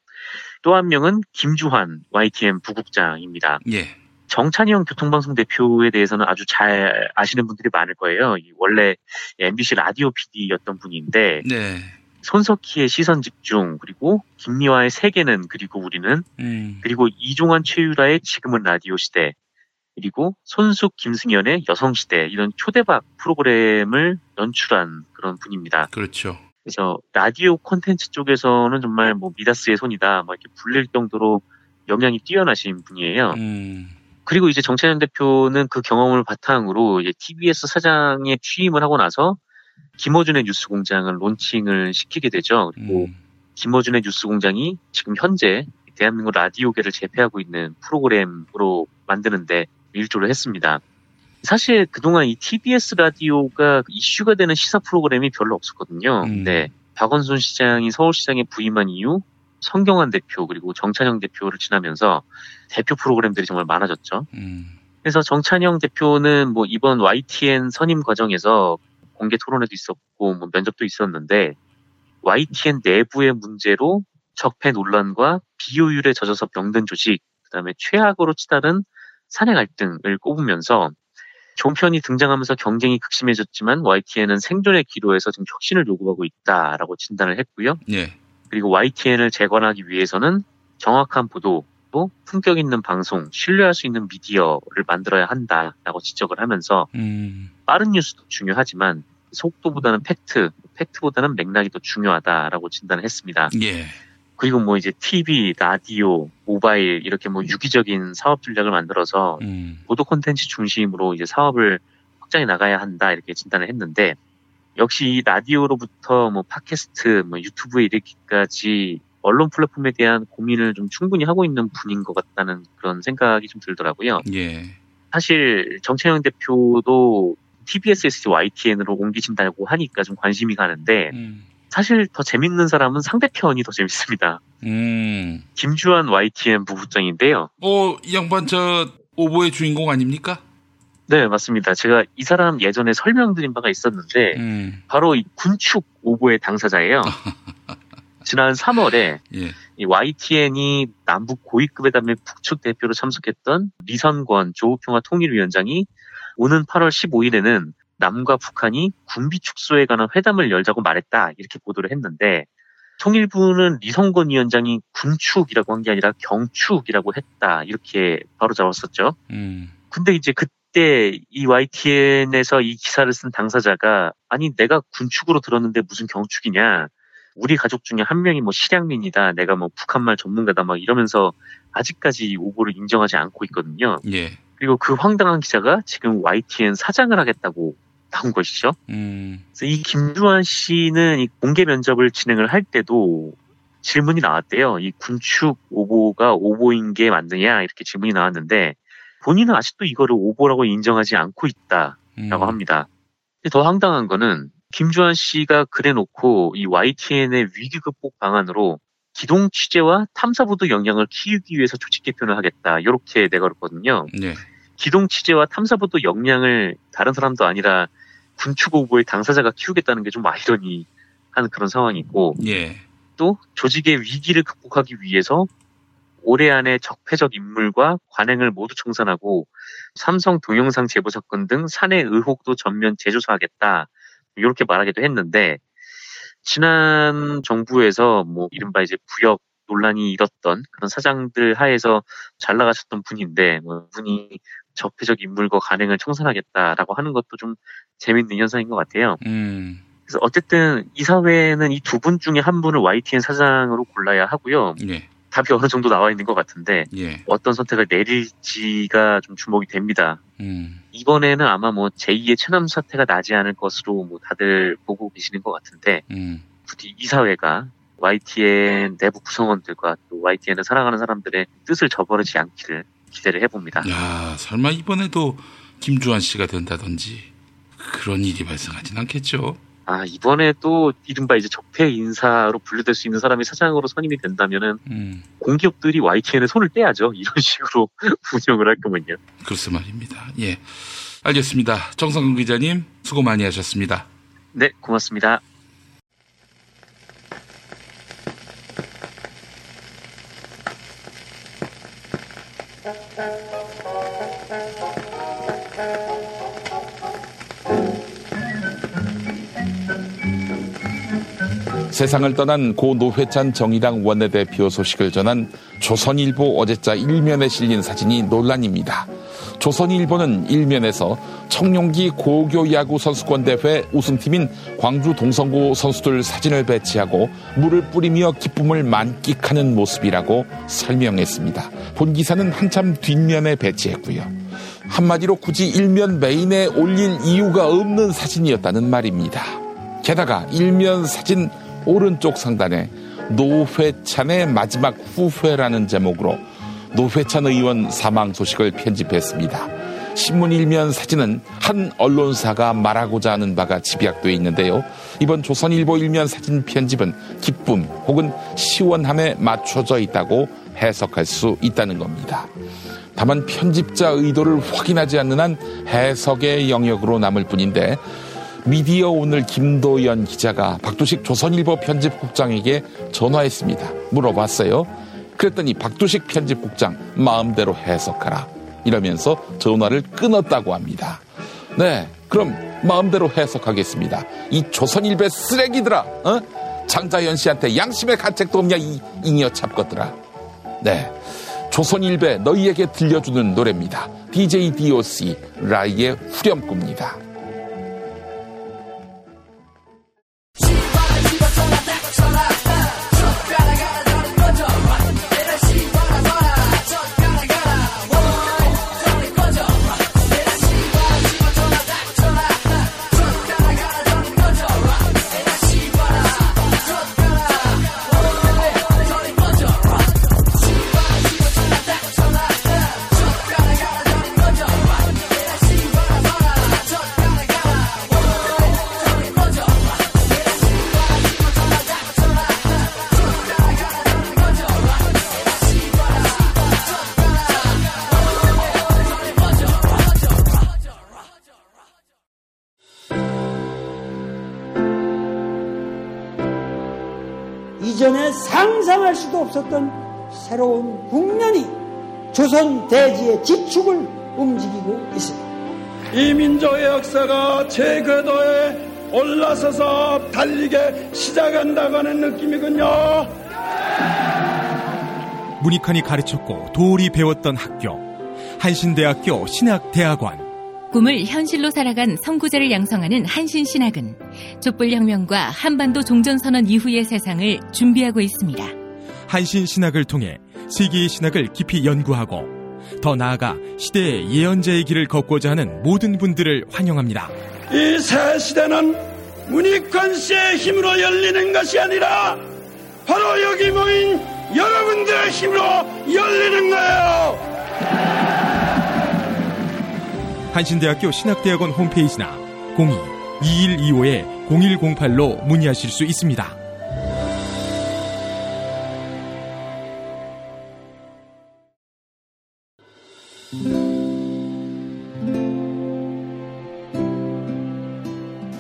또 1명은 김주환 YTN 부국장입니다. 예. 정찬영 교통방송 대표에 대해서는 아주 잘 아시는 분들이 많을 거예요. 원래 MBC 라디오 PD였던 분인데 네. 손석희의 시선집중 그리고 김미화의 세계는 그리고 우리는 그리고 이종환 최유라의 지금은 라디오 시대 그리고 손숙 김승연의 여성시대 이런 초대박 프로그램을 연출한 그런 분입니다. 그렇죠. 그래서 라디오 콘텐츠 쪽에서는 정말 뭐 미다스의 손이다 뭐 이렇게 불릴 정도로 영향이 뛰어나신 분이에요. 그리고 이제 정찬영 대표는 그 경험을 바탕으로 이제 TBS 사장에 취임을 하고 나서 김어준의 뉴스공장을 론칭을 시키게 되죠. 그리고 김어준의 뉴스공장이 지금 현재 대한민국 라디오계를 제패하고 있는 프로그램으로 만드는데 일조를 했습니다. 사실 그동안 이 TBS 라디오가 이슈가 되는 시사 프로그램이 별로 없었거든요. 근데 박원순 시장이 서울시장에 부임한 이후 성경환 대표 그리고 정찬영 대표를 지나면서 대표 프로그램들이 정말 많아졌죠. 그래서 정찬영 대표는 뭐 이번 YTN 선임 과정에서 공개 토론회도 있었고 뭐 면접도 있었는데 YTN 내부의 문제로 적폐 논란과 비효율에 젖어서 병든 조직, 그다음에 최악으로 치달은 사내 갈등을 꼽으면서 종편이 등장하면서 경쟁이 극심해졌지만 YTN은 생존의 기로에서 지금 혁신을 요구하고 있다라고 진단을 했고요. 예. 그리고 YTN을 재건하기 위해서는 정확한 보도, 또 품격 있는 방송, 신뢰할 수 있는 미디어를 만들어야 한다라고 지적을 하면서 빠른 뉴스도 중요하지만 속도보다는 팩트, 팩트보다는 맥락이 더 중요하다라고 진단을 했습니다. 예. 그리고 뭐 이제 TV, 라디오, 모바일 이렇게 뭐 유기적인 사업 전략을 만들어서 보도 콘텐츠 중심으로 이제 사업을 확장해 나가야 한다 이렇게 진단을 했는데 역시 라디오로부터 뭐 팟캐스트, 뭐 유튜브에 이르기까지 언론 플랫폼에 대한 고민을 좀 충분히 하고 있는 분인 것 같다는 그런 생각이 좀 들더라고요. 예. 사실 정찬영 대표도 TBS에서 YTN으로 옮기신다고 하니까 좀 관심이 가는데 사실 더 재밌는 사람은 상대편이 더 재밌습니다. 김주환 YTN 부국장인데요. 이 양반 저 오보의 주인공 아닙니까? 네, 맞습니다. 제가 이 사람 예전에 설명드린 바가 있었는데 바로 이 군축 오보의 당사자예요. 지난 3월에 예. 이 YTN이 남북 고위급회담의 북측 대표로 참석했던 리선권 조우평화 통일위원장이 오는 8월 15일에는 남과 북한이 군비 축소에 관한 회담을 열자고 말했다 이렇게 보도를 했는데 통일부는 리성건 위원장이 군축이라고 한 게 아니라 경축이라고 했다. 이렇게 바로 잡았었죠. 근데 이제 그때 이 YTN에서 이 기사를 쓴 당사자가 아니 내가 군축으로 들었는데 무슨 경축이냐. 우리 가족 중에 한 명이 뭐 실향민이다. 내가 뭐 북한말 전문가다. 막 이러면서 아직까지 오보를 인정하지 않고 있거든요. 예. 그리고 그 황당한 기자가 지금 YTN 사장을 하겠다고 나온 것이죠. 그래서 이 김주환 씨는 이 공개 면접을 진행을 할 때도 질문이 나왔대요. 이 군축 오보가 오보인 게 맞느냐 이렇게 질문이 나왔는데 본인은 아직도 이거를 오보라고 인정하지 않고 있다라고 합니다. 근데 더 황당한 거는 김주환 씨가 그래놓고 이 YTN의 위기 극복 방안으로 기동 취재와 탐사보도 역량을 키우기 위해서 조직 개편을 하겠다 이렇게 내걸었거든요. 네. 기동 취재와 탐사보도 역량을 다른 사람도 아니라 군축 오보의 당사자가 키우겠다는 게 좀 아이러니한 그런 상황이고 예. 또 조직의 위기를 극복하기 위해서 올해 안에 적폐적 인물과 관행을 모두 청산하고 삼성 동영상 제보 사건 등 사내 의혹도 전면 재조사하겠다 이렇게 말하기도 했는데 지난 정부에서 뭐 이른바 이제 부역 논란이 일었던 그런 사장들 하에서 잘 나가셨던 분인데 뭐 분이 적폐적 인물과 관행을 청산하겠다라고 하는 것도 좀 재밌는 현상인 것 같아요. 그래서 어쨌든 이 사회는 이 두 분 중에 한 분을 YTN 사장으로 골라야 하고요. 예. 답이 어느 정도 나와 있는 것 같은데 예. 어떤 선택을 내릴지가 좀 주목이 됩니다. 이번에는 아마 뭐 제2의 체남 사태가 나지 않을 것으로 뭐 다들 보고 계시는 것 같은데 부디 이 사회가 YTN 내부 구성원들과 또 YTN을 사랑하는 사람들의 뜻을 저버리지 않기를 기대를 해봅니다. 야, 설마 이번에도 김주환 씨가 된다든지 그런 일이 발생하진 않겠죠? 아, 이번에도 이른바 이제 적폐 인사로 분류될 수 있는 사람이 사장으로 선임이 된다면은 공기업들이 YTN에 손을 떼야죠. 이런 식으로 운영을 할 거면요. 그렇소 말입니다. 예, 알겠습니다. 정상근 기자님 수고 많이 하셨습니다. 네, 고맙습니다. 세상을 떠난 고 노회찬 정의당 원내대표 소식을 전한 조선일보 어제자 1면에 실린 사진이 논란입니다. 조선일보는 1면에서 청룡기 고교 야구 선수권대회 우승팀인 광주 동성고 선수들 사진을 배치하고 물을 뿌리며 기쁨을 만끽하는 모습이라고 설명했습니다. 본 기사는 한참 뒷면에 배치했고요. 한마디로 굳이 1면 메인에 올릴 이유가 없는 사진이었다는 말입니다. 게다가 1면 사진 오른쪽 상단에 노회찬의 마지막 후회라는 제목으로 노회찬 의원 사망 소식을 편집했습니다. 신문 1면 사진은 한 언론사가 말하고자 하는 바가 집약되어 있는데요. 이번 조선일보 1면 사진 편집은 기쁨 혹은 시원함에 맞춰져 있다고 해석할 수 있다는 겁니다. 다만 편집자 의도를 확인하지 않는 한 해석의 영역으로 남을 뿐인데 미디어 오늘 김도연 기자가 박두식 조선일보 편집국장에게 전화했습니다. 물어봤어요. 그랬더니 박두식 편집국장 마음대로 해석하라 이러면서 전화를 끊었다고 합니다. 네, 그럼 마음대로 해석하겠습니다. 이 조선일보의 쓰레기들아, 장자연 씨한테 양심의 가책도 없냐 이 잉여 잡것들아. 네, 조선일보 너희에게 들려주는 노래입니다. DJ DOC 라이의 후렴구입니다. 상상할 수도 없었던 새로운 국면이 조선 대지의 지축을 움직이고 있습니다. 이 민족의 역사가 제 궤도에 올라서서 달리게 시작한다고 하는 느낌이군요. 문익환이 가르쳤고 도울이 배웠던 학교, 한신대학교 신학대학원. 꿈을 현실로 살아간 선구자를 양성하는 한신신학은 촛불혁명과 한반도 종전선언 이후의 세상을 준비하고 있습니다. 한신신학을 통해 세계의 신학을 깊이 연구하고 더 나아가 시대의 예언자의 길을 걷고자 하는 모든 분들을 환영합니다. 이 새 시대는 문익환 씨의 힘으로 열리는 것이 아니라 바로 여기 모인 여러분들의 힘으로 열리는 거예요. 한신대학교 신학대학원 홈페이지나 02-2125-0108로 문의하실 수 있습니다.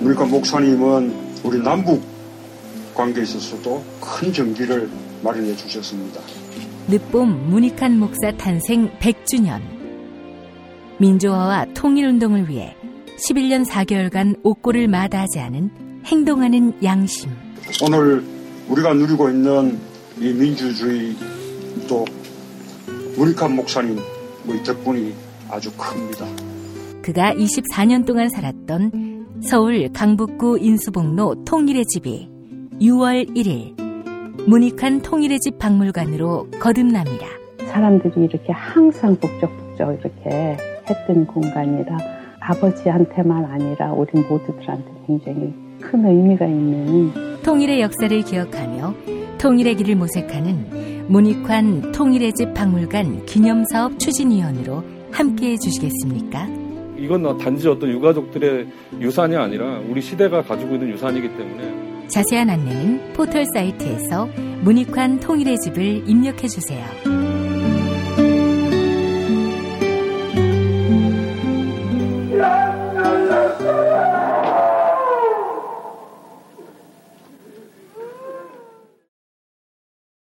문익환 목사님은 우리 남북 관계에 있어서도 큰 정기를 마련해 주셨습니다. 늦봄 문익환 목사 탄생 100주년. 민주화와 통일운동을 위해 11년 4개월간 옥고를 마다하지 않은 행동하는 양심. 오늘 우리가 누리고 있는 이 민주주의, 또 문익환 목사님의 덕분이 아주 큽니다. 그가 24년 동안 살았던 서울 강북구 인수봉로 통일의 집이 6월 1일 문익환 통일의 집 박물관으로 거듭납니다. 사람들이 이렇게 항상 북적북적 이렇게 했던 공간이라 아버지한테만 아니라 우리 모두들한테 굉장히 큰 의미가 있는, 통일의 역사를 기억하며 통일의 길을 모색하는 문익환 통일의 집 박물관 기념사업 추진위원으로 함께해 주시겠습니까? 이건 단지 어떤 유가족들의 유산이 아니라 우리 시대가 가지고 있는 유산이기 때문에. 자세한 안내는 포털 사이트에서 문익환 통일의 집을 입력해 주세요.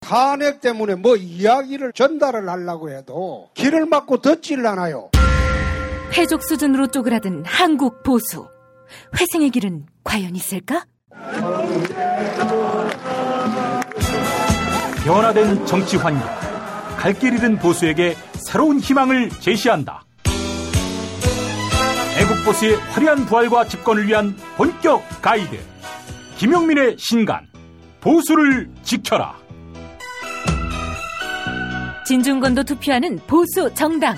탄핵 때문에 뭐 이야기를 전달을 하려고 해도 길을 막고 듣질 않아요. 회족 수준으로 쪼그라든 한국 보수. 회생의 길은 과연 있을까? 변화된 정치 환경, 갈 길 잃은 보수에게 새로운 희망을 제시한다. 애국 보수의 화려한 부활과 집권을 위한 본격 가이드, 김용민의 신간, 보수를 지켜라. 진중권도 투표하는 보수 정당,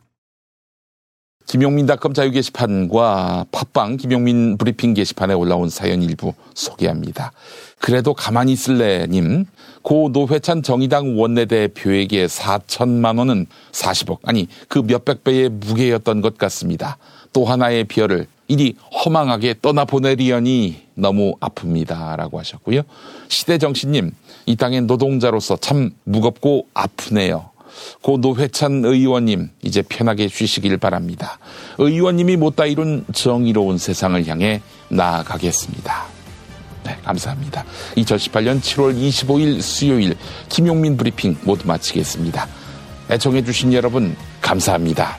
김용민닷컴 자유 게시판과 팟빵 김용민 브리핑 게시판에 올라온 사연 일부 소개합니다. 그래도 가만히 있을래님, 고 노회찬 정의당 원내대표에게 4천만 원은 40억, 아니 그 몇백 배의 무게였던 것 같습니다. 또 하나의 비열을 이리 허망하게 떠나보내리려니 너무 아픕니다. 라고 하셨고요. 시대정신님, 이 땅의 노동자로서 참 무겁고 아프네요. 고 노회찬 의원님, 이제 편하게 쉬시길 바랍니다. 의원님이 못다 이룬 정의로운 세상을 향해 나아가겠습니다. 네, 감사합니다. 2018년 7월 25일 수요일 김용민 브리핑 모두 마치겠습니다. 애청해 주신 여러분 감사합니다.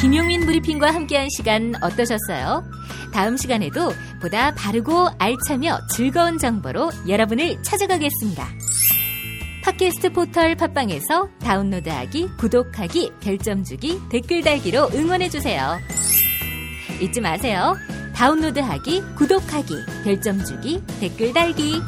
김용민 브리핑과 함께한 시간 어떠셨어요? 다음 시간에도 보다 바르고 알차며 즐거운 정보로 여러분을 찾아가겠습니다. 팟캐스트 포털 팟빵에서 다운로드하기, 구독하기, 별점 주기, 댓글 달기로 응원해주세요. 잊지 마세요. 다운로드하기, 구독하기, 별점 주기, 댓글 달기.